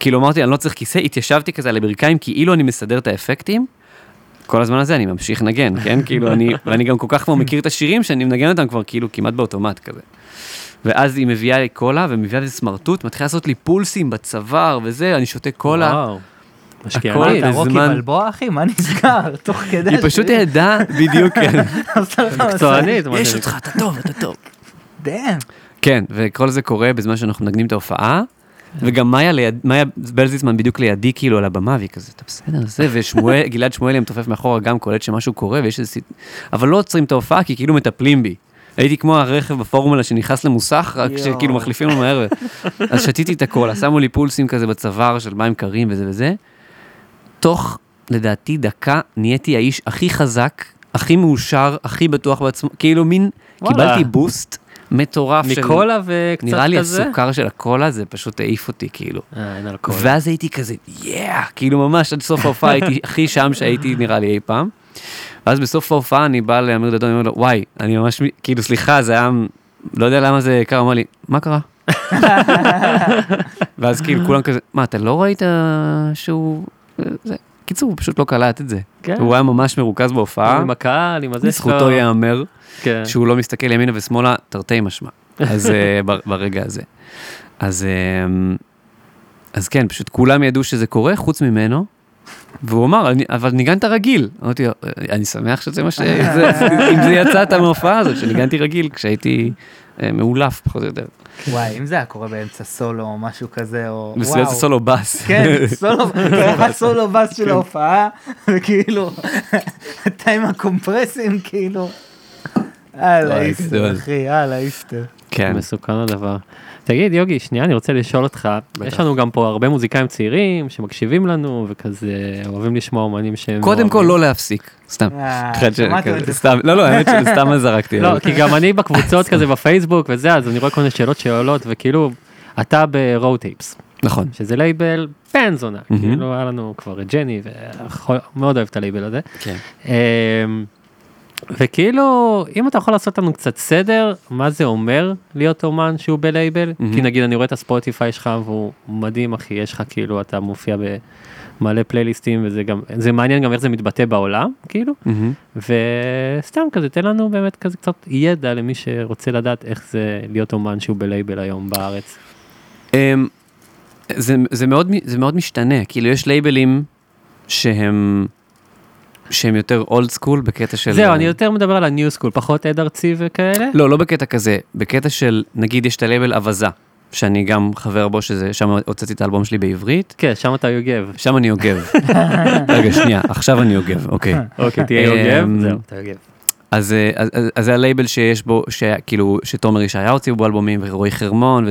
כאילו אמרתי, אני לא צריך כיסא, התיישבתי כזה על הברכיים, כאילו אני מסדר את האפקטים, כל הזמן הזה אני ממשיך נגן, כן? כאילו ואני גם כל כך כבר מכיר את השירים, שאני מנגן אותם כבר כאילו כמעט באוטומט כזה. ואז היא מביאה לי קולה, ומביאה לי סמרטוט, מתחילה לעשות לי פולסים בצוואר, וזה, אני שותה קולה. וואו. מה, אתה רוקי בלבוע, אחי? מה נסגר? תוך כדי... היא פשוט העדה בדיוק, כן. מקצוענית. יש אותך, אתה טוב, אתה טוב. דאם. כן, וכל זה קורה בזמן שאנחנו מנגנים את ההופעה, וגם מאיה בלזיצמן בדיוק לידי, כאילו, על הבמה, והיא כזה, אתה בסדר, זה, וגלעד שמואלי מתופף מאחורה גם, קולט שמשהו קורה, אבל לא עוצרים את ההופעה, כי כאילו מטפלים בי. הייתי כמו הרכב בפורמולה שנכנס למוסך, רק שכאילו מחליפים לו מהר. אז שתיתי את הכל, שמו לי פולסים כזה בצוואר של מים קרים וזה וזה. תוך, לדעתי, דקה, נהייתי האיש הכי חזק, הכי מאושר, הכי בטוח בעצמו, כאילו מין, קיבלתי בוסט מטורף. מקולה וקצת כזה? נראה לי הסוכר של הקולה, זה פשוט העיף אותי, כאילו. ואז הייתי כזה, כאילו ממש עד סוף ההופעה הייתי הכי שם שהייתי, נראה לי, אי פעם. ואז בסוף ההופעה אני בא לאמיר דדון, אני אומר לו, וואי, אני ממש, כאילו, סליחה, זה היה, לא יודע למה זה קרה, אמר לי, מה קרה? ואז כאילו, כולם כזה, מה, אתה לא ראית שהוא, קיצור, הוא פשוט לא קלט את זה. הוא היה ממש מרוכז בהופעה. עם הקהל, עם הזה. זכותו יאמר, שהוא לא מסתכל ימינה ושמאלה, תרתי משמע. אז ברגע הזה. אז כן, פשוט כולם ידעו שזה קורה, חוץ ממנו, והוא אמר, אבל ניגנת רגיל. אמרתי, אני שמח שזה מה ש... אם זה יצא את המופעה הזאת, שניגנתי רגיל כשהייתי מעולף, פחות או יותר. וואי, אם זה היה קורה באמצע סולו או משהו כזה, או... בסביבת סולו בס. כן, סולו בס של ההופעה, וכאילו, אתה עם הקומפרסים, כאילו... הלאה, איסטר, אחי, הלאה, איסטר. כן. מסוכן הדבר. תגיד, יוגי, שנייה, אני רוצה לשאול אותך, יש לנו גם פה הרבה מוזיקאים צעירים שמקשיבים לנו, וכזה אוהבים לשמוע אומנים שהם... קודם כל לא להפסיק, סתם. לא, לא, האמת שזה סתם זרקתי. לא, כי גם אני בקבוצות כזה בפייסבוק וזה, אז אני רואה כל מיני שאלות שעולות, וכאילו, אתה ב-Roto Types. נכון. שזה לייבל בן זונה, כאילו, היה לנו כבר את ג'ני, ומאוד אוהב את הלייבל הזה. כן. וכאילו, אם אתה יכול לעשות לנו קצת סדר, מה זה אומר להיות אומן שהוא בלייבל? כי נגיד, אני רואה את הספוטיפיי שלך, והוא מדהים, אחי, יש לך כאילו, אתה מופיע במלא פלייליסטים, וזה גם, זה מעניין גם איך זה מתבטא בעולם, כאילו, וסתם כזה, תן לנו באמת כזה קצת ידע למי שרוצה לדעת איך זה להיות אומן שהוא בלייבל היום בארץ. זה מאוד משתנה, כאילו, יש לייבלים שהם שהם יותר אולד סקול בקטע של... זהו, אני יותר מדבר על הניו סקול, פחות עד ארצי וכאלה? לא, לא בקטע כזה, בקטע של, נגיד, יש את הלבל אבזה, שאני גם חבר בו שזה, שם הוצאתי את האלבום שלי בעברית. כן, שם אתה יוגב. שם אני יוגב. רגע, שנייה, עכשיו אני יוגב, אוקיי. אוקיי, תהיה יוגב, זהו, אתה יוגב. אז זה הלייבל שיש בו, כאילו, שתומר ישעיה הוציאו בו אלבומים, ורועי חרמון,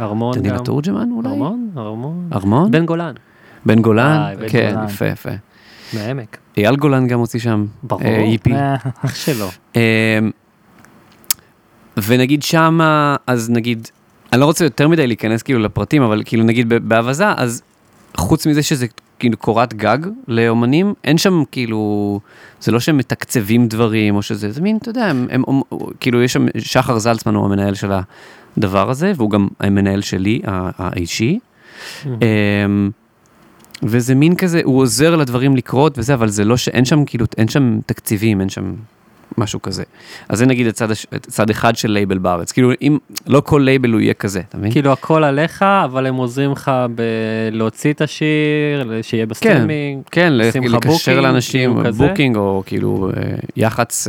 ארמון גם. דניאל תורג'מן אולי? ארמון? בן גולן? כן, יפה, יפה. מעמק. אייל גולן גם הוציא שם. ברור. ייפי. אך שלא. ונגיד שמה, אז נגיד, אני לא רוצה יותר מדי להיכנס כאילו לפרטים, אבל כאילו נגיד בהבזה, אז חוץ מזה שזה כאילו קורת גג לאומנים, אין שם כאילו, זה לא שהם מתקצבים דברים, או שזה, זה מין, אתה יודע, כאילו יש שם, שחר זלצמן הוא המנהל של הדבר הזה, והוא גם המנהל שלי, האישי. וזה מין כזה, הוא עוזר לדברים לקרות וזה, אבל זה לא שאין שם כאילו, אין שם תקציבים, אין שם משהו כזה. אז זה נגיד הצד אחד של לייבל בארץ. כאילו, אם, לא כל לייבל הוא יהיה כזה, אתה מבין? כאילו, הכל עליך, אבל הם עוזרים לך להוציא את השיר, שיהיה בסטרימינג, כן, לקשר לאנשים, בוקינג, או כאילו, יחץ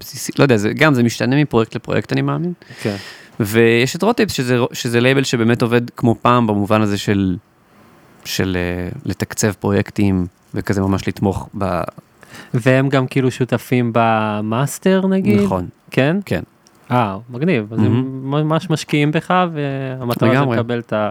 בסיסי, לא יודע, גם זה משתנה מפרויקט לפרויקט, אני מאמין. כן. ויש את רוטיפס, שזה לייבל שבאמת עובד כמו פעם, במובן הזה של לתקצב פרויקטים, וכזה ממש לתמוך ב... והם גם כאילו שותפים במאסטר, נגיד? נכון. כן? כן. מגניב. אז הם ממש משקיעים בך, והמטרה זה לקבל את ה...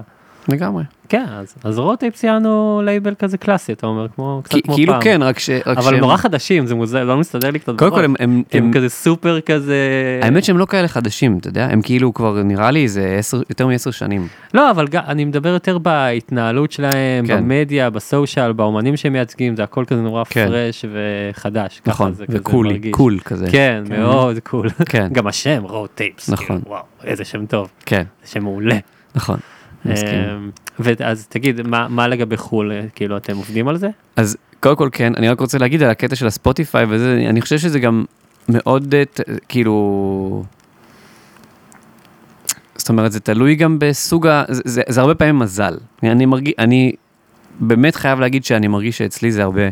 לגמרי. כן, אז רוטיפס יענו לייבל כזה קלאסי, אתה אומר, קצת כמו פעם. כאילו כן, רק ש... אבל נורא חדשים, זה מוזר, לא מסתדר לי קצת. קודם כל, הם כזה סופר כזה... האמת שהם לא כאלה חדשים, אתה יודע, הם כאילו כבר, נראה לי, זה יותר מ-10 שנים. לא, אבל אני מדבר יותר בהתנהלות שלהם, במדיה, בסושיאל, באומנים שהם מייצגים, זה הכל כזה נורא פרש וחדש. נכון, וקול, קול כזה. כן, מאוד קול. גם השם, רוטיפס. נכון. וואו, איזה שם טוב. כן. זה שם מעולה. נכון. אז תגיד, מה לגבי חול, כאילו אתם עובדים על זה? אז קודם כל כן, אני רק רוצה להגיד על הקטע של הספוטיפיי וזה, אני חושב שזה גם מאוד, כאילו, זאת אומרת, זה תלוי גם בסוג, זה הרבה פעמים מזל. אני באמת חייב להגיד שאני מרגיש שאצלי זה הרבה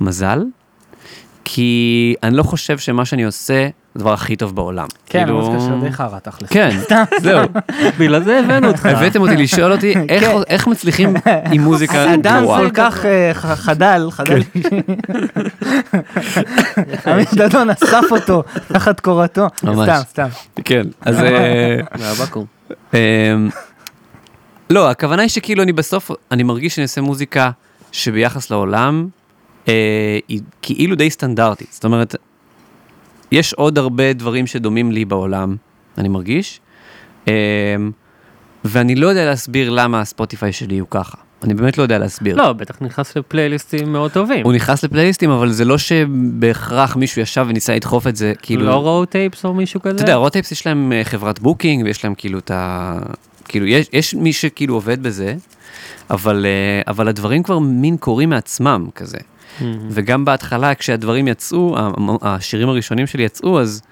מזל, כי אני לא חושב שמה שאני עושה, הדבר הכי טוב בעולם. כן, אני מוזכה של די חרה, תכלס. כן, זהו. בגלל זה הבאנו אותך. הבאתם אותי לשאול אותי, איך מצליחים עם מוזיקה גרועה? אדם כל כך חדל. אמיר דדון אסף אותו, תחת קורתו. סתם. כן, אז... מהבקום. לא, הכוונה היא שכאילו אני בסוף, אני מרגיש שאני עושה מוזיקה שביחס לעולם, היא כאילו די סטנדרטית. זאת אומרת, יש עוד הרבה דברים שדומים לי בעולם, אני מרגיש, ואני לא יודע להסביר למה הספוטיפיי שלי הוא ככה. אני באמת לא יודע להסביר. לא, בטח נכנס לפלייליסטים מאוד טובים. הוא נכנס לפלייליסטים, אבל זה לא שבהכרח מישהו ישב וניסה לדחוף את זה, כאילו... לא רוטייפס או מישהו כזה? אתה יודע, רוטייפס יש להם חברת בוקינג, ויש להם כאילו את ה... כאילו, יש מי שכאילו עובד בזה, אבל הדברים כבר מין קורים מעצמם כזה. וגם בהתחלה, כשהדברים יצאו, השירים הראשונים שלי יצאו, אז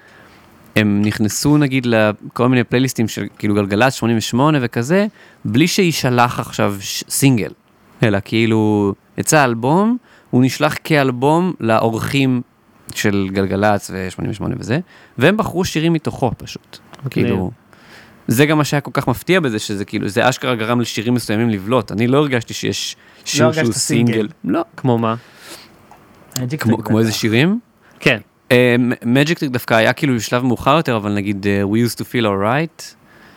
הם נכנסו, נגיד, לכל מיני פלייליסטים של, כאילו, גלגלת 88 וכזה, בלי שישלח עכשיו סינגל, אלא כאילו, יצא אלבום, הוא נשלח כאלבום לאורחים של גלגלת ו-88 וזה, והם בחרו שירים מתוכו פשוט, כאילו... זה גם מה שהיה כל כך מפתיע בזה, שזה כאילו, זה אשכרה גרם לשירים מסוימים לבלוט. אני לא הרגשתי שיש שיר שהוא סינגל. לא. כמו מה? כמו איזה שירים? כן. Magic Trick דווקא היה כאילו בשלב מאוחר יותר, אבל נגיד, We used to feel alright,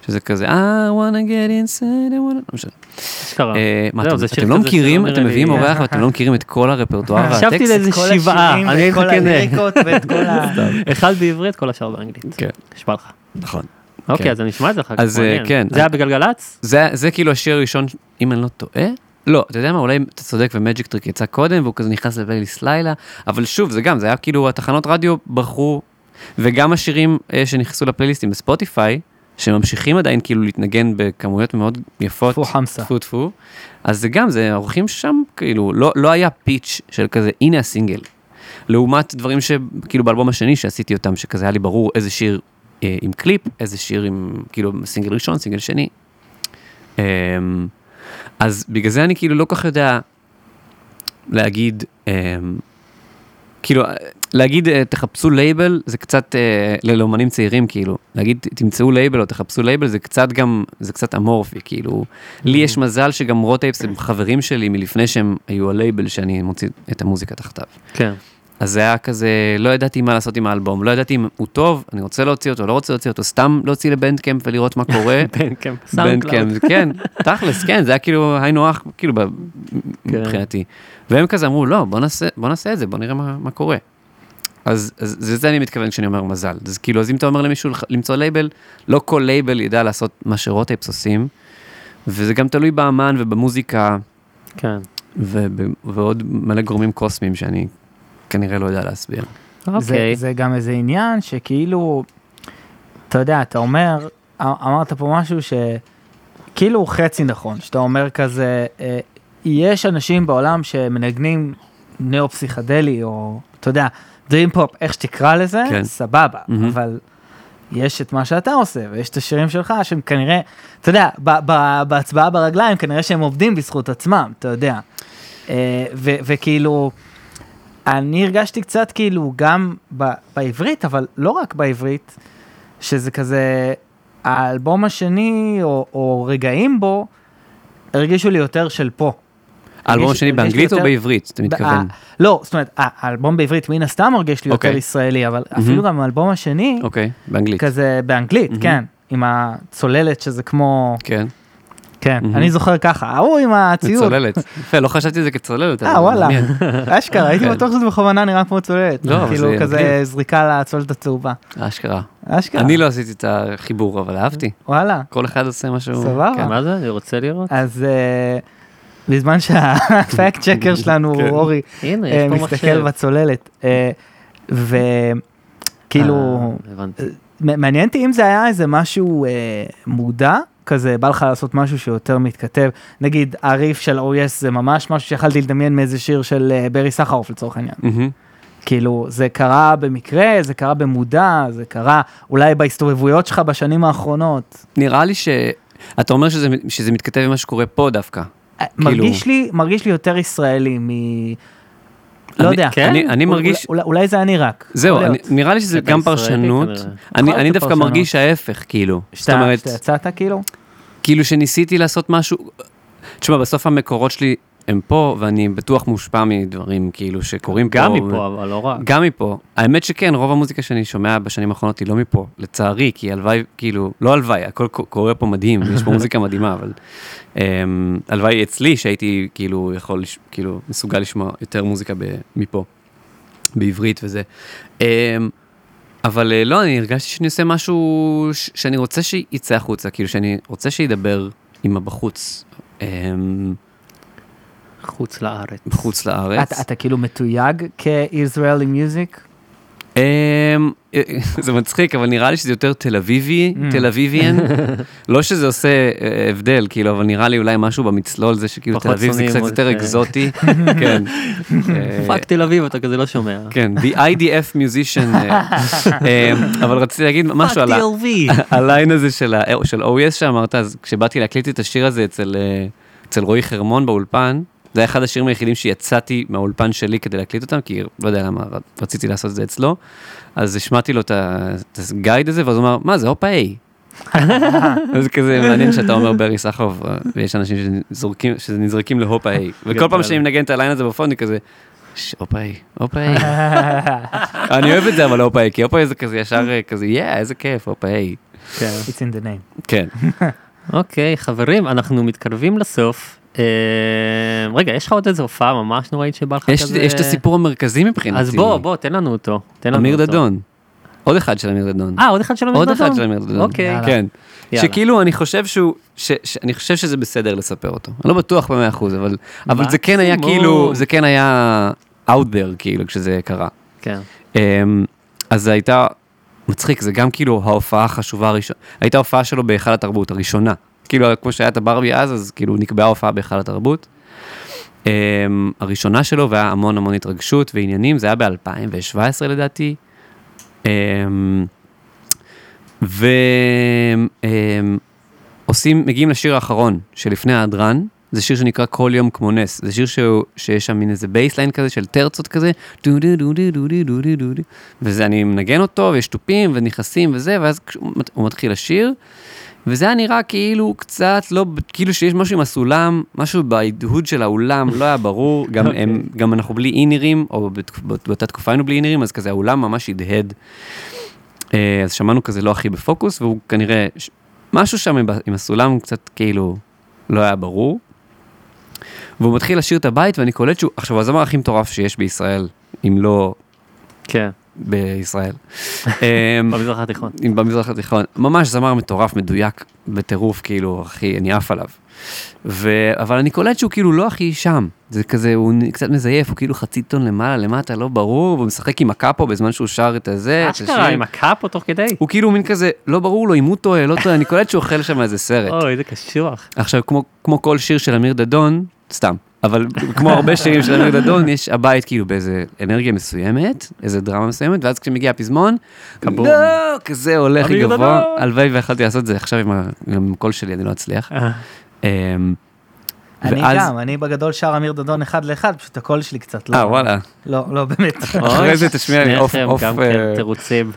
שזה כזה, I wanna get inside, I wanna... אשכרה. אתם לא מכירים, אתם מביאים אורח, ואתם לא מכירים את כל הרפרטואר והטקסט. חשבתי לאיזה 7, את כל הלריקות ואת כל ה... אחד בעברית, כל השאר באנגלית. כן. נשמע לך. נכון. אוקיי, אז אני אשמע את זה אחר כך. זה היה בגלגלץ? זה כאילו השיר הראשון, אם אני לא טועה. לא, אתה יודע מה, אולי אתה צודק ומג'יק טריק יצא קודם, והוא כזה נכנס לפלייליסט לילה, אבל שוב, זה גם, זה היה כאילו, התחנות רדיו ברחו, וגם השירים שנכנסו לפלייליסטים בספוטיפיי, שממשיכים עדיין כאילו להתנגן בכמויות מאוד יפות. תפו חמסה. תפו תפו. אז זה גם, זה עורכים שם, כאילו, לא היה פיץ' של כזה, הנה הסינגל. לעומת דברים שכאילו באלבום השני שעשיתי אותם, שכזה היה לי ברור איזה שיר עם קליפ, איזה שיר עם, כאילו, סינגל ראשון, סינגל שני. אז בגלל זה אני כאילו לא כך יודע להגיד כאילו, להגיד, תחפשו לייבל, זה קצת, ללאומנים צעירים, כאילו, להגיד, תמצאו לייבל או תחפשו לייבל, זה קצת גם, זה קצת אמורפי, כאילו, לי יש מזל שגם רוטייפס הם חברים שלי מלפני שהם היו הלייבל שאני מוציא את המוזיקה תחתיו. כן. אז זה היה כזה, לא ידעתי מה לעשות עם האלבום, לא ידעתי אם הוא טוב, אני רוצה להוציא אותו, לא רוצה להוציא אותו, סתם להוציא לבנדקאמפ ולראות מה קורה. בנדקאמפ, סאונדקלאוד. כן, תכלס, כן, זה היה כאילו היינו הך, כאילו מבחינתי. והם כזה אמרו, לא, בוא נעשה את זה, בוא נראה מה קורה. אז זה אני מתכוון כשאני אומר מזל. אז כאילו, אז אם אתה אומר למישהו למצוא לייבל, לא כל לייבל ידע לעשות מה שרוטייפס עושים, וזה גם תלוי באמן ובמוזיקה, ועוד מלא גורמים קוסמיים שאני כנראה לא יודע להסביר. זה גם איזה עניין שכאילו, אתה יודע, אתה אומר, אמרת פה משהו שכאילו הוא חצי נכון, שאתה אומר כזה, יש אנשים בעולם שמנגנים נאו-פסיכדלי, או אתה יודע, דרים-פופ, איך שתקרא לזה, סבבה, אבל יש את מה שאתה עושה, ויש את השירים שלך, שהם כנראה, אתה יודע, בהצבעה ברגליים, כנראה שהם עובדים בזכות עצמם, אתה יודע. וכאילו, אני הרגשתי קצת כאילו גם בעברית, אבל לא רק בעברית, שזה כזה, האלבום השני, או רגעים בו, הרגישו לי יותר של פה. האלבום השני באנגלית או בעברית, אתה מתכוון? לא, זאת אומרת, האלבום בעברית מן הסתם הרגש לי יותר ישראלי, אבל אפילו גם האלבום השני, באנגלית. כזה באנגלית, כן, עם הצוללת שזה כמו... כן. כן, אני זוכר ככה, הוא עם הציוד. מצוללת. יפה, לא חשבתי את זה כצוללת. וואלה, אשכרה, הייתי בטוח שזה בכוונה נראה כמו צוללת. כאילו כזה זריקה לצוללת הצהובה. אשכרה. אני לא עשיתי את החיבור, אבל אהבתי. וואלה. כל אחד עושה משהו. סבבה. מה זה? אני רוצה לראות. אז בזמן שהפאק צ'קר שלנו, אורי, מסתכל בצוללת. וכאילו, מעניין אותי אם זה היה איזה משהו מודע, כזה, בא לך לעשות משהו שיותר מתכתב, נגיד, העריף של אויס זה ממש משהו שיכלתי לדמיין מאיזה שיר של ברי סחרוף לצורך העניין. כאילו, זה קרה במקרה, זה קרה במודע, זה קרה אולי בהסתובבויות שלך בשנים האחרונות. נראה לי שאתה אומר שזה מתכתב עם מה שקורה פה דווקא. מרגיש לי יותר ישראלי מ... לא יודע, אולי זה אני רק. זהו, נראה לי שזה גם פרשנות. אני דווקא מרגיש ההפך, כאילו. שאתה יצאת, כאילו? כאילו שניסיתי לעשות משהו... תשמע, בסוף המקורות שלי הם פה, ואני בטוח מושפע מדברים כאילו שקורים פה. גם מפה, אבל לא רק. גם מפה. האמת שכן, רוב המוזיקה שאני שומע בשנים האחרונות היא לא מפה, לצערי, כי הלוואי, כאילו, לא הלוואי, הכל קורה פה מדהים, יש פה מוזיקה מדהימה, אבל... הלוואי אצלי שהייתי כאילו יכול, כאילו מסוגל לשמוע יותר מוזיקה מפה, בעברית וזה. אבל לא, אני הרגשתי שאני עושה משהו שאני רוצה שיצא החוצה, כאילו שאני רוצה שידבר עם הבחוץ. חוץ לארץ. חוץ לארץ. אתה כאילו מתויג כ-Israeli music? זה מצחיק, אבל נראה לי שזה יותר תל אביבי, תל אביביאן. לא שזה עושה הבדל, כאילו, אבל נראה לי אולי משהו במצלול זה שכאילו תל אביב זה קצת יותר אקזוטי. כן. פאק תל אביב, אתה כזה לא שומע. כן, the IDF musician. אבל רציתי להגיד משהו על הליין הזה של OES שאמרת, אז כשבאתי להקליט את השיר הזה אצל רועי חרמון באולפן, זה היה אחד השירים היחידים שיצאתי מהאולפן שלי כדי להקליט אותם, כי לא יודע למה, רציתי לעשות את זה אצלו, אז השמעתי לו את הגייד הזה, ואז הוא אמר, מה זה, הופאי? אז כזה מעניין שאתה אומר ברי סחרוף, ויש אנשים שנזרקים להופאי, וכל פעם שאני מנגן את הליין הזה בפון, אני כזה, הופאי, הופאי. אני אוהב את זה, אבל הופאי, כי הופאי זה כזה ישר, כזה, איזה כיף, הופאי. It's in the name. כן. אוקיי, חברים, אנחנו מתקרבים לסוף. רגע, יש לך עוד איזו הופעה ממש נוראית שבא לך כזה... יש את הסיפור המרכזי מבחינתי. אז בוא, תן לנו אותו. אמיר דדון. עוד אחד של אמיר דדון. עוד אחד של אמיר דדון? עוד אחד של אמיר דדון. אוקיי. כן. שכאילו, אני חושב שהוא... אני חושב שזה בסדר לספר אותו. אני לא בטוח ב100%, אבל זה כן היה כאילו... זה כן היה out there, כאילו, כשזה קרה. כן. אז הייתה... מצחיק, זה גם כאילו ההופעה החשובה הראשונה. הייתה הופעה שלו בהיכל התרבות הראשונה. כאילו, כמו שהיה את הברבי אז כאילו נקבעה הופעה בהיכל התרבות. הראשונה שלו, והיה המון המון התרגשות ועניינים, זה היה ב-2017 לדעתי. מגיעים לשיר האחרון, שלפני ההדרן, זה שיר שנקרא כל יום כמו נס, זה שיר שיש שם מין איזה בייסליין כזה של טרצות כזה, וזה אני מנגן אותו, ויש טופים וניחסים וזה, ואז הוא מתחיל לשיר, וזה היה נראה כאילו קצת לא, כאילו שיש משהו עם הסולם, משהו בהדהוד של האולם, לא היה ברור, גם אנחנו בלי אינרים, או באותה תקופה היינו בלי אינרים, אז כזה האולם ממש הדהד, אז שמענו כזה לא הכי בפוקוס, והוא כנראה, משהו שם עם הסולם קצת כאילו לא היה ברור, והוא מתחיל לשיר את הבית, ואני קולט שהוא, עכשיו, הזמר הכי מטורף שיש בישראל, אם לא... כן. בישראל. במזרח התיכון. במזרח התיכון. ממש זמר מטורף, מדויק, בטירוף, כאילו, הכי, אני אף עליו. אבל אני קולט שהוא כאילו לא הכי שם. זה כזה, הוא קצת מזייף, הוא כאילו חצי טון למעלה, למטה, לא ברור, הוא משחק עם הקאפו בזמן שהוא שר את הזה. מה שקרה, עם הקאפו תוך כדי? הוא כאילו מין כזה, לא ברור לו, אם הוא טועה, לא טועה, אני קולט שהוא אוכל שם איזה סרט. אוי, זה קשוח. עכשיו, כמו כל שיר של אמיר דדון, סתם. אבל כמו הרבה שירים של אמיר דדון, יש הבית כאילו באיזה אנרגיה מסוימת, איזה דרמה מסוימת, ואז כשמגיע הפזמון, לא, כזה הולך גבוה, הלוואי ויכלתי לעשות את זה עכשיו עם הקול שלי, אני לא אצליח. אני בגדול שר אמיר דדון אחד לאחד, פשוט הקול שלי קצת לא. וואלה. לא, באמת. אחרי זה תשמיע לי אוף. גם כן תירוצים.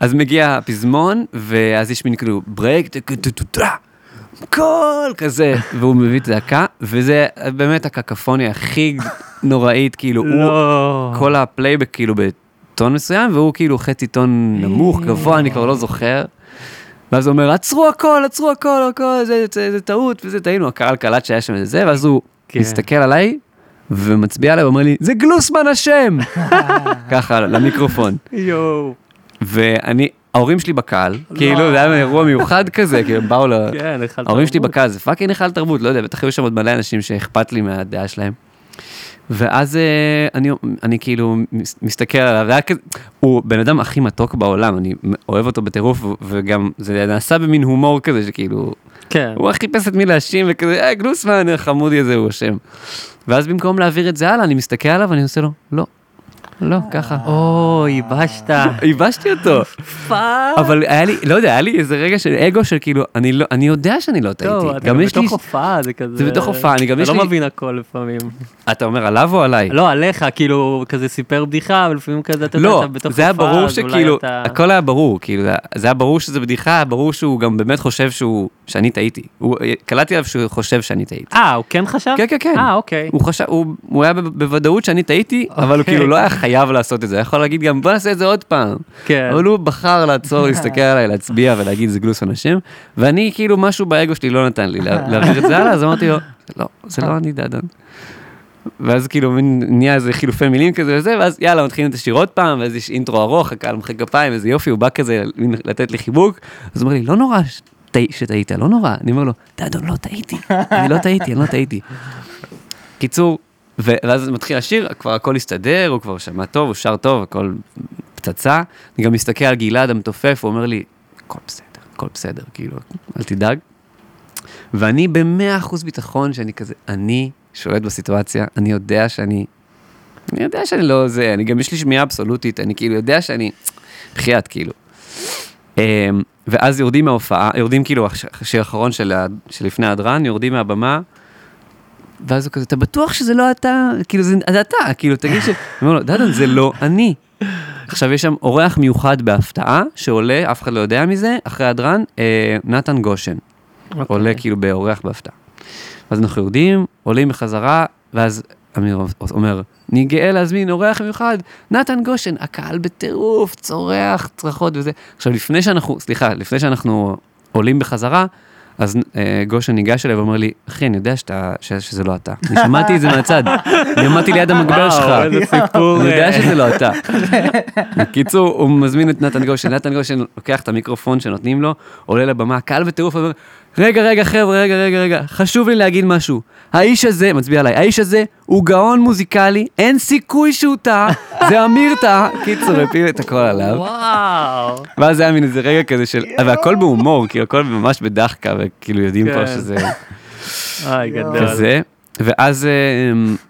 אז מגיע הפזמון, ואז יש מין כאילו ברייק, טוטוטוטרה. כל כזה, והוא מביא את זעקה, וזה באמת הקקפוניה הכי נוראית, כאילו, כל הפלייבק כאילו בטון מסוים, והוא כאילו חצי טון נמוך, גבוה, אני כבר לא זוכר, ואז הוא אומר, עצרו הכל, עצרו הכל, הכל, זה טעות, וזה טעינו, הקהל קלט שהיה שם איזה, ואז הוא מסתכל עליי, ומצביע עליי, ואומר לי, זה גלוסמן השם! ככה, למיקרופון. ואני... ההורים שלי בקהל, כאילו, זה היה אירוע מיוחד כזה, כאילו, באו ל... ההורים שלי בקהל, זה פאקינג היכל תרבות, לא יודע, בטח היו שם עוד מלא אנשים שאכפת לי מהדעה שלהם. ואז אני כאילו מסתכל עליו, הוא בן אדם הכי מתוק בעולם, אני אוהב אותו בטירוף, וגם זה נעשה במין הומור כזה, שכאילו, הוא חיפש את מי להאשים, וכזה, גלוסמן, חמודי הזה, הוא השם. ואז במקום להעביר את זה הלאה, אני מסתכל עליו, ואני עושה לו, לא. לא, ככה. ייבשת. ייבשתי אותו. פאק. אבל היה לי, לא יודע, היה לי איזה רגע של אגו של כאילו, אני יודע שאני לא טעיתי. טוב, אתה בתוך הופעה, זה כזה. זה בתוך הופעה, אני גם יש לי... אתה לא מבין הכל לפעמים. אתה אומר עליו או עליי? לא, עליך, כאילו, כזה סיפר בדיחה, אבל לפעמים כזה, אתה יודע, אתה בתוך הופעה. לא, זה היה ברור שכאילו, הכל היה ברור, כאילו, זה היה ברור שזה בדיחה, היה ברור שהוא גם באמת חושב שאני טעיתי. קלטתי עליו שהוא חושב שאני טעיתי. הוא כן חשב? כן. אוקיי. הוא היה בוודאות שאני טעיתי, אבל כאילו לא היה חייב לעשות את זה, יכול להגיד גם, בוא נעשה את זה עוד פעם. כן. אבל הוא בחר לעצור, להסתכל עליי, להצביע ולהגיד, זה גלוס אנשים, ואני כאילו משהו באגו שלי לא נתן לי להעביר את זה הלאה, אז אמרתי לו, לא, זה לא אני דדון. ואז כאילו נהיה איזה חילופי מילים כזה וזה, ואז יאללה, מתחילים את השיר עוד פעם, ואז יש אינטרו ארוך, הקהל מחא כפיים, איזה יופי, הוא בא כזה לתת לי חיבוק, אז אומר לי, לא נורא שטעית, לא נורא. אני אומר לו, דדון, לא טעיתי. אני לא טעיתי, אני לא טעיתי. קיצור, ואז מתחיל השיר, כבר הכל הסתדר, הוא כבר שמע טוב, הוא שר טוב, הכל פצצה. אני גם מסתכל על גלעד המתופף, הוא אומר לי, הכל בסדר, הכל בסדר, כאילו, אל תדאג. ואני ב100% ביטחון שאני כזה, אני שולט בסיטואציה, אני יודע שאני לא זה, אני גם יש לי שמיעה אבסולוטית, אני כאילו יודע שאני בחיית, כאילו. ואז יורדים מההופעה, יורדים כאילו, השיר האחרון שלפני הדרן, יורדים מהבמה, ואז הוא כזה, אתה בטוח שזה לא אתה, כאילו זה אתה, כאילו תגיד אומר לו, דדון, זה לא אני. עכשיו יש שם אורח מיוחד בהפתעה, שעולה, אף אחד לא יודע מזה, אחרי הדרן, נתן גושן. עולה כאילו באורח בהפתעה. אז אנחנו יודעים, עולים בחזרה, ואז אמיר אומר, אני גאה להזמין אורח מיוחד, נתן גושן, הקהל בטירוף, צורח, צרחות וזה. עכשיו לפני שאנחנו עולים בחזרה, אז גושן ניגש אליי ואומר לי, אחי, אני יודע שזה לא אתה. אני שמעתי את זה מהצד. אני עמדתי ליד המגבר שלך. אני יודע שזה לא אתה. בקיצור, הוא מזמין את נתן גושן. נתן גושן לוקח את המיקרופון שנותנים לו, עולה לבמה, הקהל בטירוף, אומר, רגע, חבר'ה, רגע. חשוב לי להגיד משהו. האיש הזה, מצביע עליי, האיש הזה הוא גאון מוזיקלי, אין סיכוי שהוא טעה, זה אמיר טעה. קיצור, הפיל את הכל עליו. וואו. ואז זה היה מין איזה רגע כזה של... והכל בהומור, כי הכל ממש בדחקה, וכאילו יודעים פה שזה... איי, גדול. כזה. ואז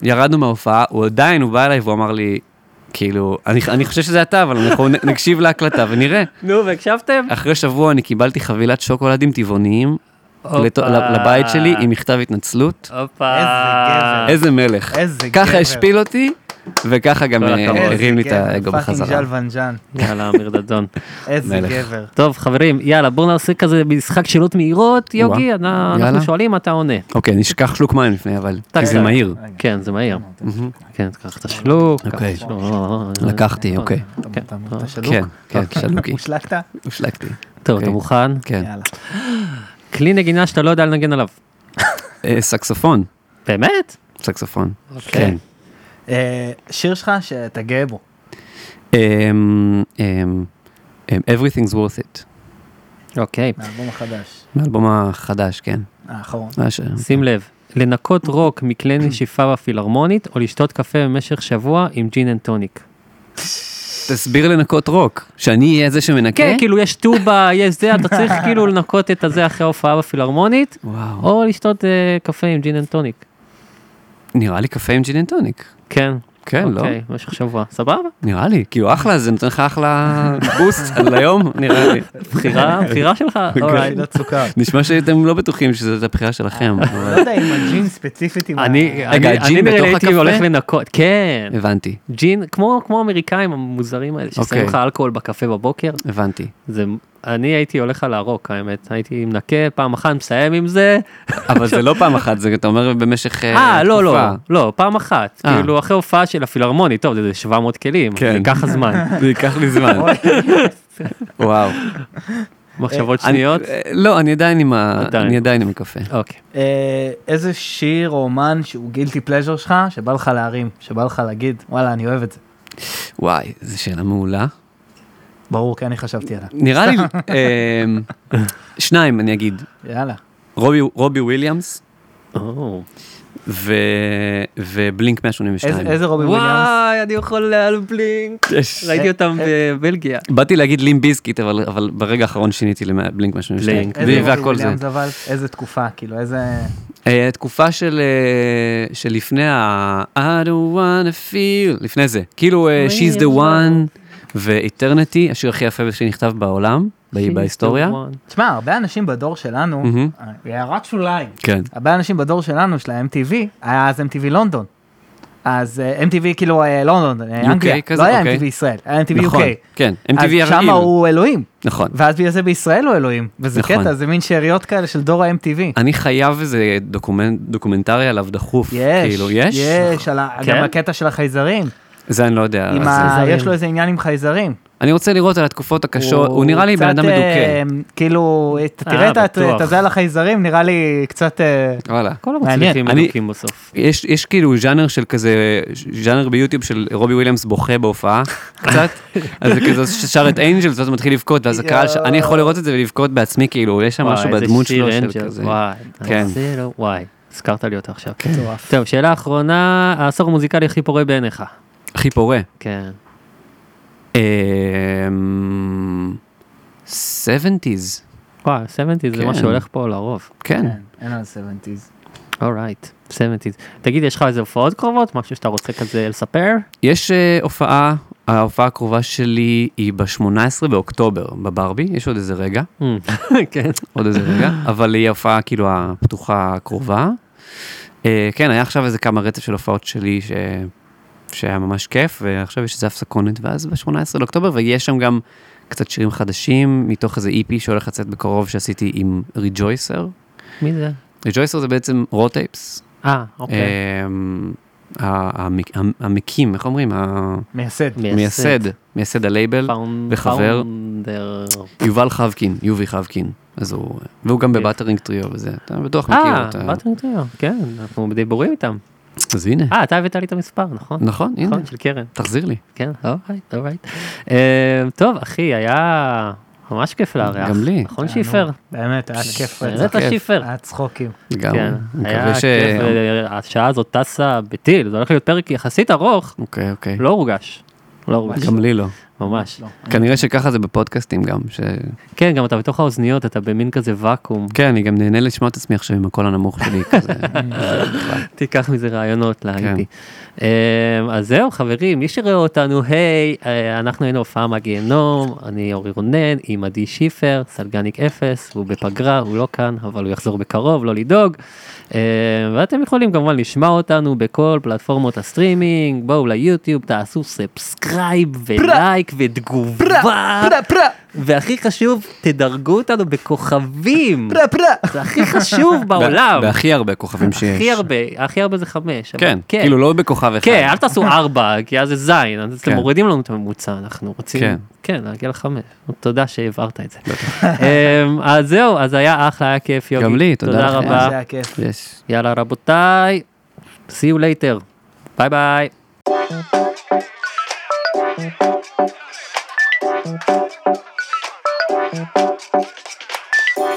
ירדנו מההופעה, הוא בא אליי והוא אמר לי, כאילו, אני חושב שזה אתה, אבל אנחנו נקשיב להקלטה ונראה. נו, והקשבתם? אחרי שבוע אני קיבלתי חבילת שוקולדים טבעוניים, לבית שלי עם מכתב התנצלות. איזה מלך. ככה השפיל אותי, וככה גם הרים לי את האגו בחזרה. פאקינג ז'ל ונג'אן. יאללה, אמיר דדון. איזה גבר. טוב, חברים, יאללה, בואו נעשה כזה משחק שאלות מהירות, יוגי, אנחנו שואלים, אתה עונה. אוקיי, נשכח שלוק מים לפני, אבל זה מהיר. כן, זה מהיר. כן, תקח את השלוק. אוקיי, לקחתי, אוקיי. אתה אמר את השלוק? כן, שלוקי. הושלקת? הושלקתי. טוב, אתה מוכן? כן. כלי נגינה שאתה לא יודע לנגן עליו. סקסופון. באמת? סקסופון. כן. שיר שלך שאתה גאה בו. Everything's worth it. אוקיי. מהאלבום החדש. מהאלבום החדש, כן. האחרון. שים לב, לנקות רוק מכלי נשיפה בפילהרמונית, או לשתות קפה במשך שבוע עם ג'ין אנד טוניק. תסביר לנקות רוק, שאני אהיה זה שמנקה? כן, כאילו יש טובה, יש זה, אתה צריך כאילו לנקות את הזה אחרי ההופעה בפילהרמונית, או לשתות קפה עם ג'ין אנד טוניק. נראה לי קפה עם ג'ין אנד טוניק. כן. כן, לא? אוקיי, במשך שבוע. סבבה? נראה לי, כאילו אחלה, זה נותן לך אחלה בוסט על היום, נראה לי. בחירה שלך? אולי, לא צוקר. נשמע שאתם לא בטוחים שזאת הבחירה שלכם. לא יודע, עם הג'ין ספציפית. אני נראה לי הייתי הולך לנקות. כן. הבנתי. ג'ין, כמו אמריקאים המוזרים האלה, ששמים לך אלכוהול בקפה בבוקר. הבנתי. זה... אני הייתי הולך על הרוק, האמת. הייתי מנקה, פעם אחת מסיים עם זה. אבל זה לא פעם אחת, זה אתה אומר במשך תקופה. לא, לא, לא, פעם אחת. כאילו, אחרי הופעה של הפילהרמוני, טוב, זה 700 כלים, זה ייקח הזמן. זה ייקח לי זמן. וואו. מחשבות שניות? לא, אני עדיין עם הקפה. אוקיי. איזה שיר או אומן שהוא גילטי פלז'ר שלך, שבא לך להרים, שבא לך להגיד, וואלה, אני אוהב את זה. וואי, זו שאלה מעולה. ברור, כי אני חשבתי עליו. נראה לי, שניים, אני אגיד. יאללה. רובי וויליאמס. ובלינק 182. איזה רובי וויליאמס? וואי, אני יכול על בלינק. ראיתי אותם בבלגיה. באתי להגיד לים ביזקיט, אבל ברגע האחרון שיניתי לבלינק 182. איזה רובי וויליאמס, אבל איזה תקופה, כאילו, איזה... תקופה של לפני ה... I don't wanna feel... לפני זה. כאילו, she's the one... ואיטרניטי, השיר הכי יפה שנכתב בעולם, בהיסטוריה. תשמע, הרבה אנשים בדור שלנו, הערת שוליים, הרבה אנשים בדור שלנו של ה-MTV, היה אז MTV לונדון. אז MTV כאילו לונדון, אנגליה, לא היה MTV ישראל, היה MTV UK. כן, MTV הרגיל. אז שם הוא אלוהים. נכון. ואז בגלל זה בישראל הוא אלוהים. וזה קטע, זה מין שעריות כאלה של דור ה-MTV. אני חייב איזה דוקומנטרי עליו דחוף. יש, יש, גם הקטע של החייזרים. זה אני לא יודע. יש לו איזה עניין עם חייזרים. אני רוצה לראות על התקופות הקשות, הוא נראה לי באדם מדוקה. כאילו, תראה את זה על החייזרים, נראה לי קצת... וואלה. כל המצליחים מדוקים בסוף. יש כאילו ז'אנר של כזה, ז'אנר ביוטיוב של רובי וויליאמס בוכה בהופעה, קצת, אז זה כזה ששר את אנג'לס, ואז הוא מתחיל לבכות, ואז הקהל, אני יכול לראות את זה ולבכות בעצמי, כאילו, יש שם משהו בדמות שלו של כזה. וואי, הזכרת לי אותה עכשיו. טוב, שאלה אחרונה, העשור המוזיקלי הכי פורה בעיניך. הכי פורה. כן. 70s. וואי, 70s זה מה שהולך פה לרוב. כן. אין על 70s. Alright, 70s. תגיד, יש לך איזה הופעות קרובות? משהו שאתה רוצה כזה לספר? יש הופעה, ההופעה הקרובה שלי היא ב-18 באוקטובר בברבי, יש עוד איזה רגע. כן. עוד איזה רגע, אבל היא הופעה כאילו הפתוחה הקרובה. כן, היה עכשיו איזה כמה רצף של הופעות שלי ש... שהיה ממש כיף, ועכשיו יש איזה הפסקונת, ואז ב-18 לאוקטובר, ויש שם גם קצת שירים חדשים, מתוך איזה איפי שהולך לצאת בקרוב, שעשיתי עם ריג'ויסר. מי זה? ריג'ויסר זה בעצם רו טייפס. אוקיי. המקים, איך אומרים? מייסד. מייסד הלייבל, וחבר. יובל חבקין, יובי חבקין. והוא גם בבטרינג טריו, וזה. אתה בטוח מכיר אותה. בטרינג טריו, כן. אנחנו די בורים איתם. אז הנה. אתה הבאת לי את המספר, נכון? נכון, הנה. נכון, של קרן. תחזיר לי. כן, אורייט. טוב, אחי, היה ממש כיף לארח. גם לי. נכון, שיפר? באמת, היה כיף. באמת, השיפר. היה צחוקים. גם. היה כיף, השעה הזאת טסה בטיל, זה הולך להיות פרק יחסית ארוך. אוקיי. לא הורגש. לא הורגש. גם לי לא. ממש. כנראה שככה זה בפודקאסטים גם. כן, גם אתה בתוך האוזניות, אתה במין כזה וקום. כן, אני גם נהנה לשמוע את עצמי עכשיו עם הקול הנמוך שלי כזה. תיקח מזה רעיונות להייתי. אז זהו, חברים, מי שראה אותנו, היי, אנחנו היינו הופעה מהגיהנום, אני אורי רונן, עם עדי שיפר, סלגניק אפס, הוא בפגרה, הוא לא כאן, אבל הוא יחזור בקרוב, לא לדאוג. ואתם יכולים כמובן לשמוע אותנו בכל פלטפורמות הסטרימינג, בואו ליוטיוב, תעשו סאבסקרייב ולייק ותגובה, והכי חשוב, תדרגו אותנו בכוכבים, זה הכי חשוב בעולם, והכי הרבה כוכבים שיש, הכי הרבה זה 5, כן, כאילו לא בכוכב אחד, כן, אל תעשו 4, כי אז זה זין, אתם מורידים לנו את הממוצע, אנחנו רוצים, כן, להגיע ל5, תודה שהעברת את זה, אז זהו, אז היה אחלה, היה כיף יוגי, גם לי, תודה רבה, יאללה רבותיי, see you later, ביי ביי.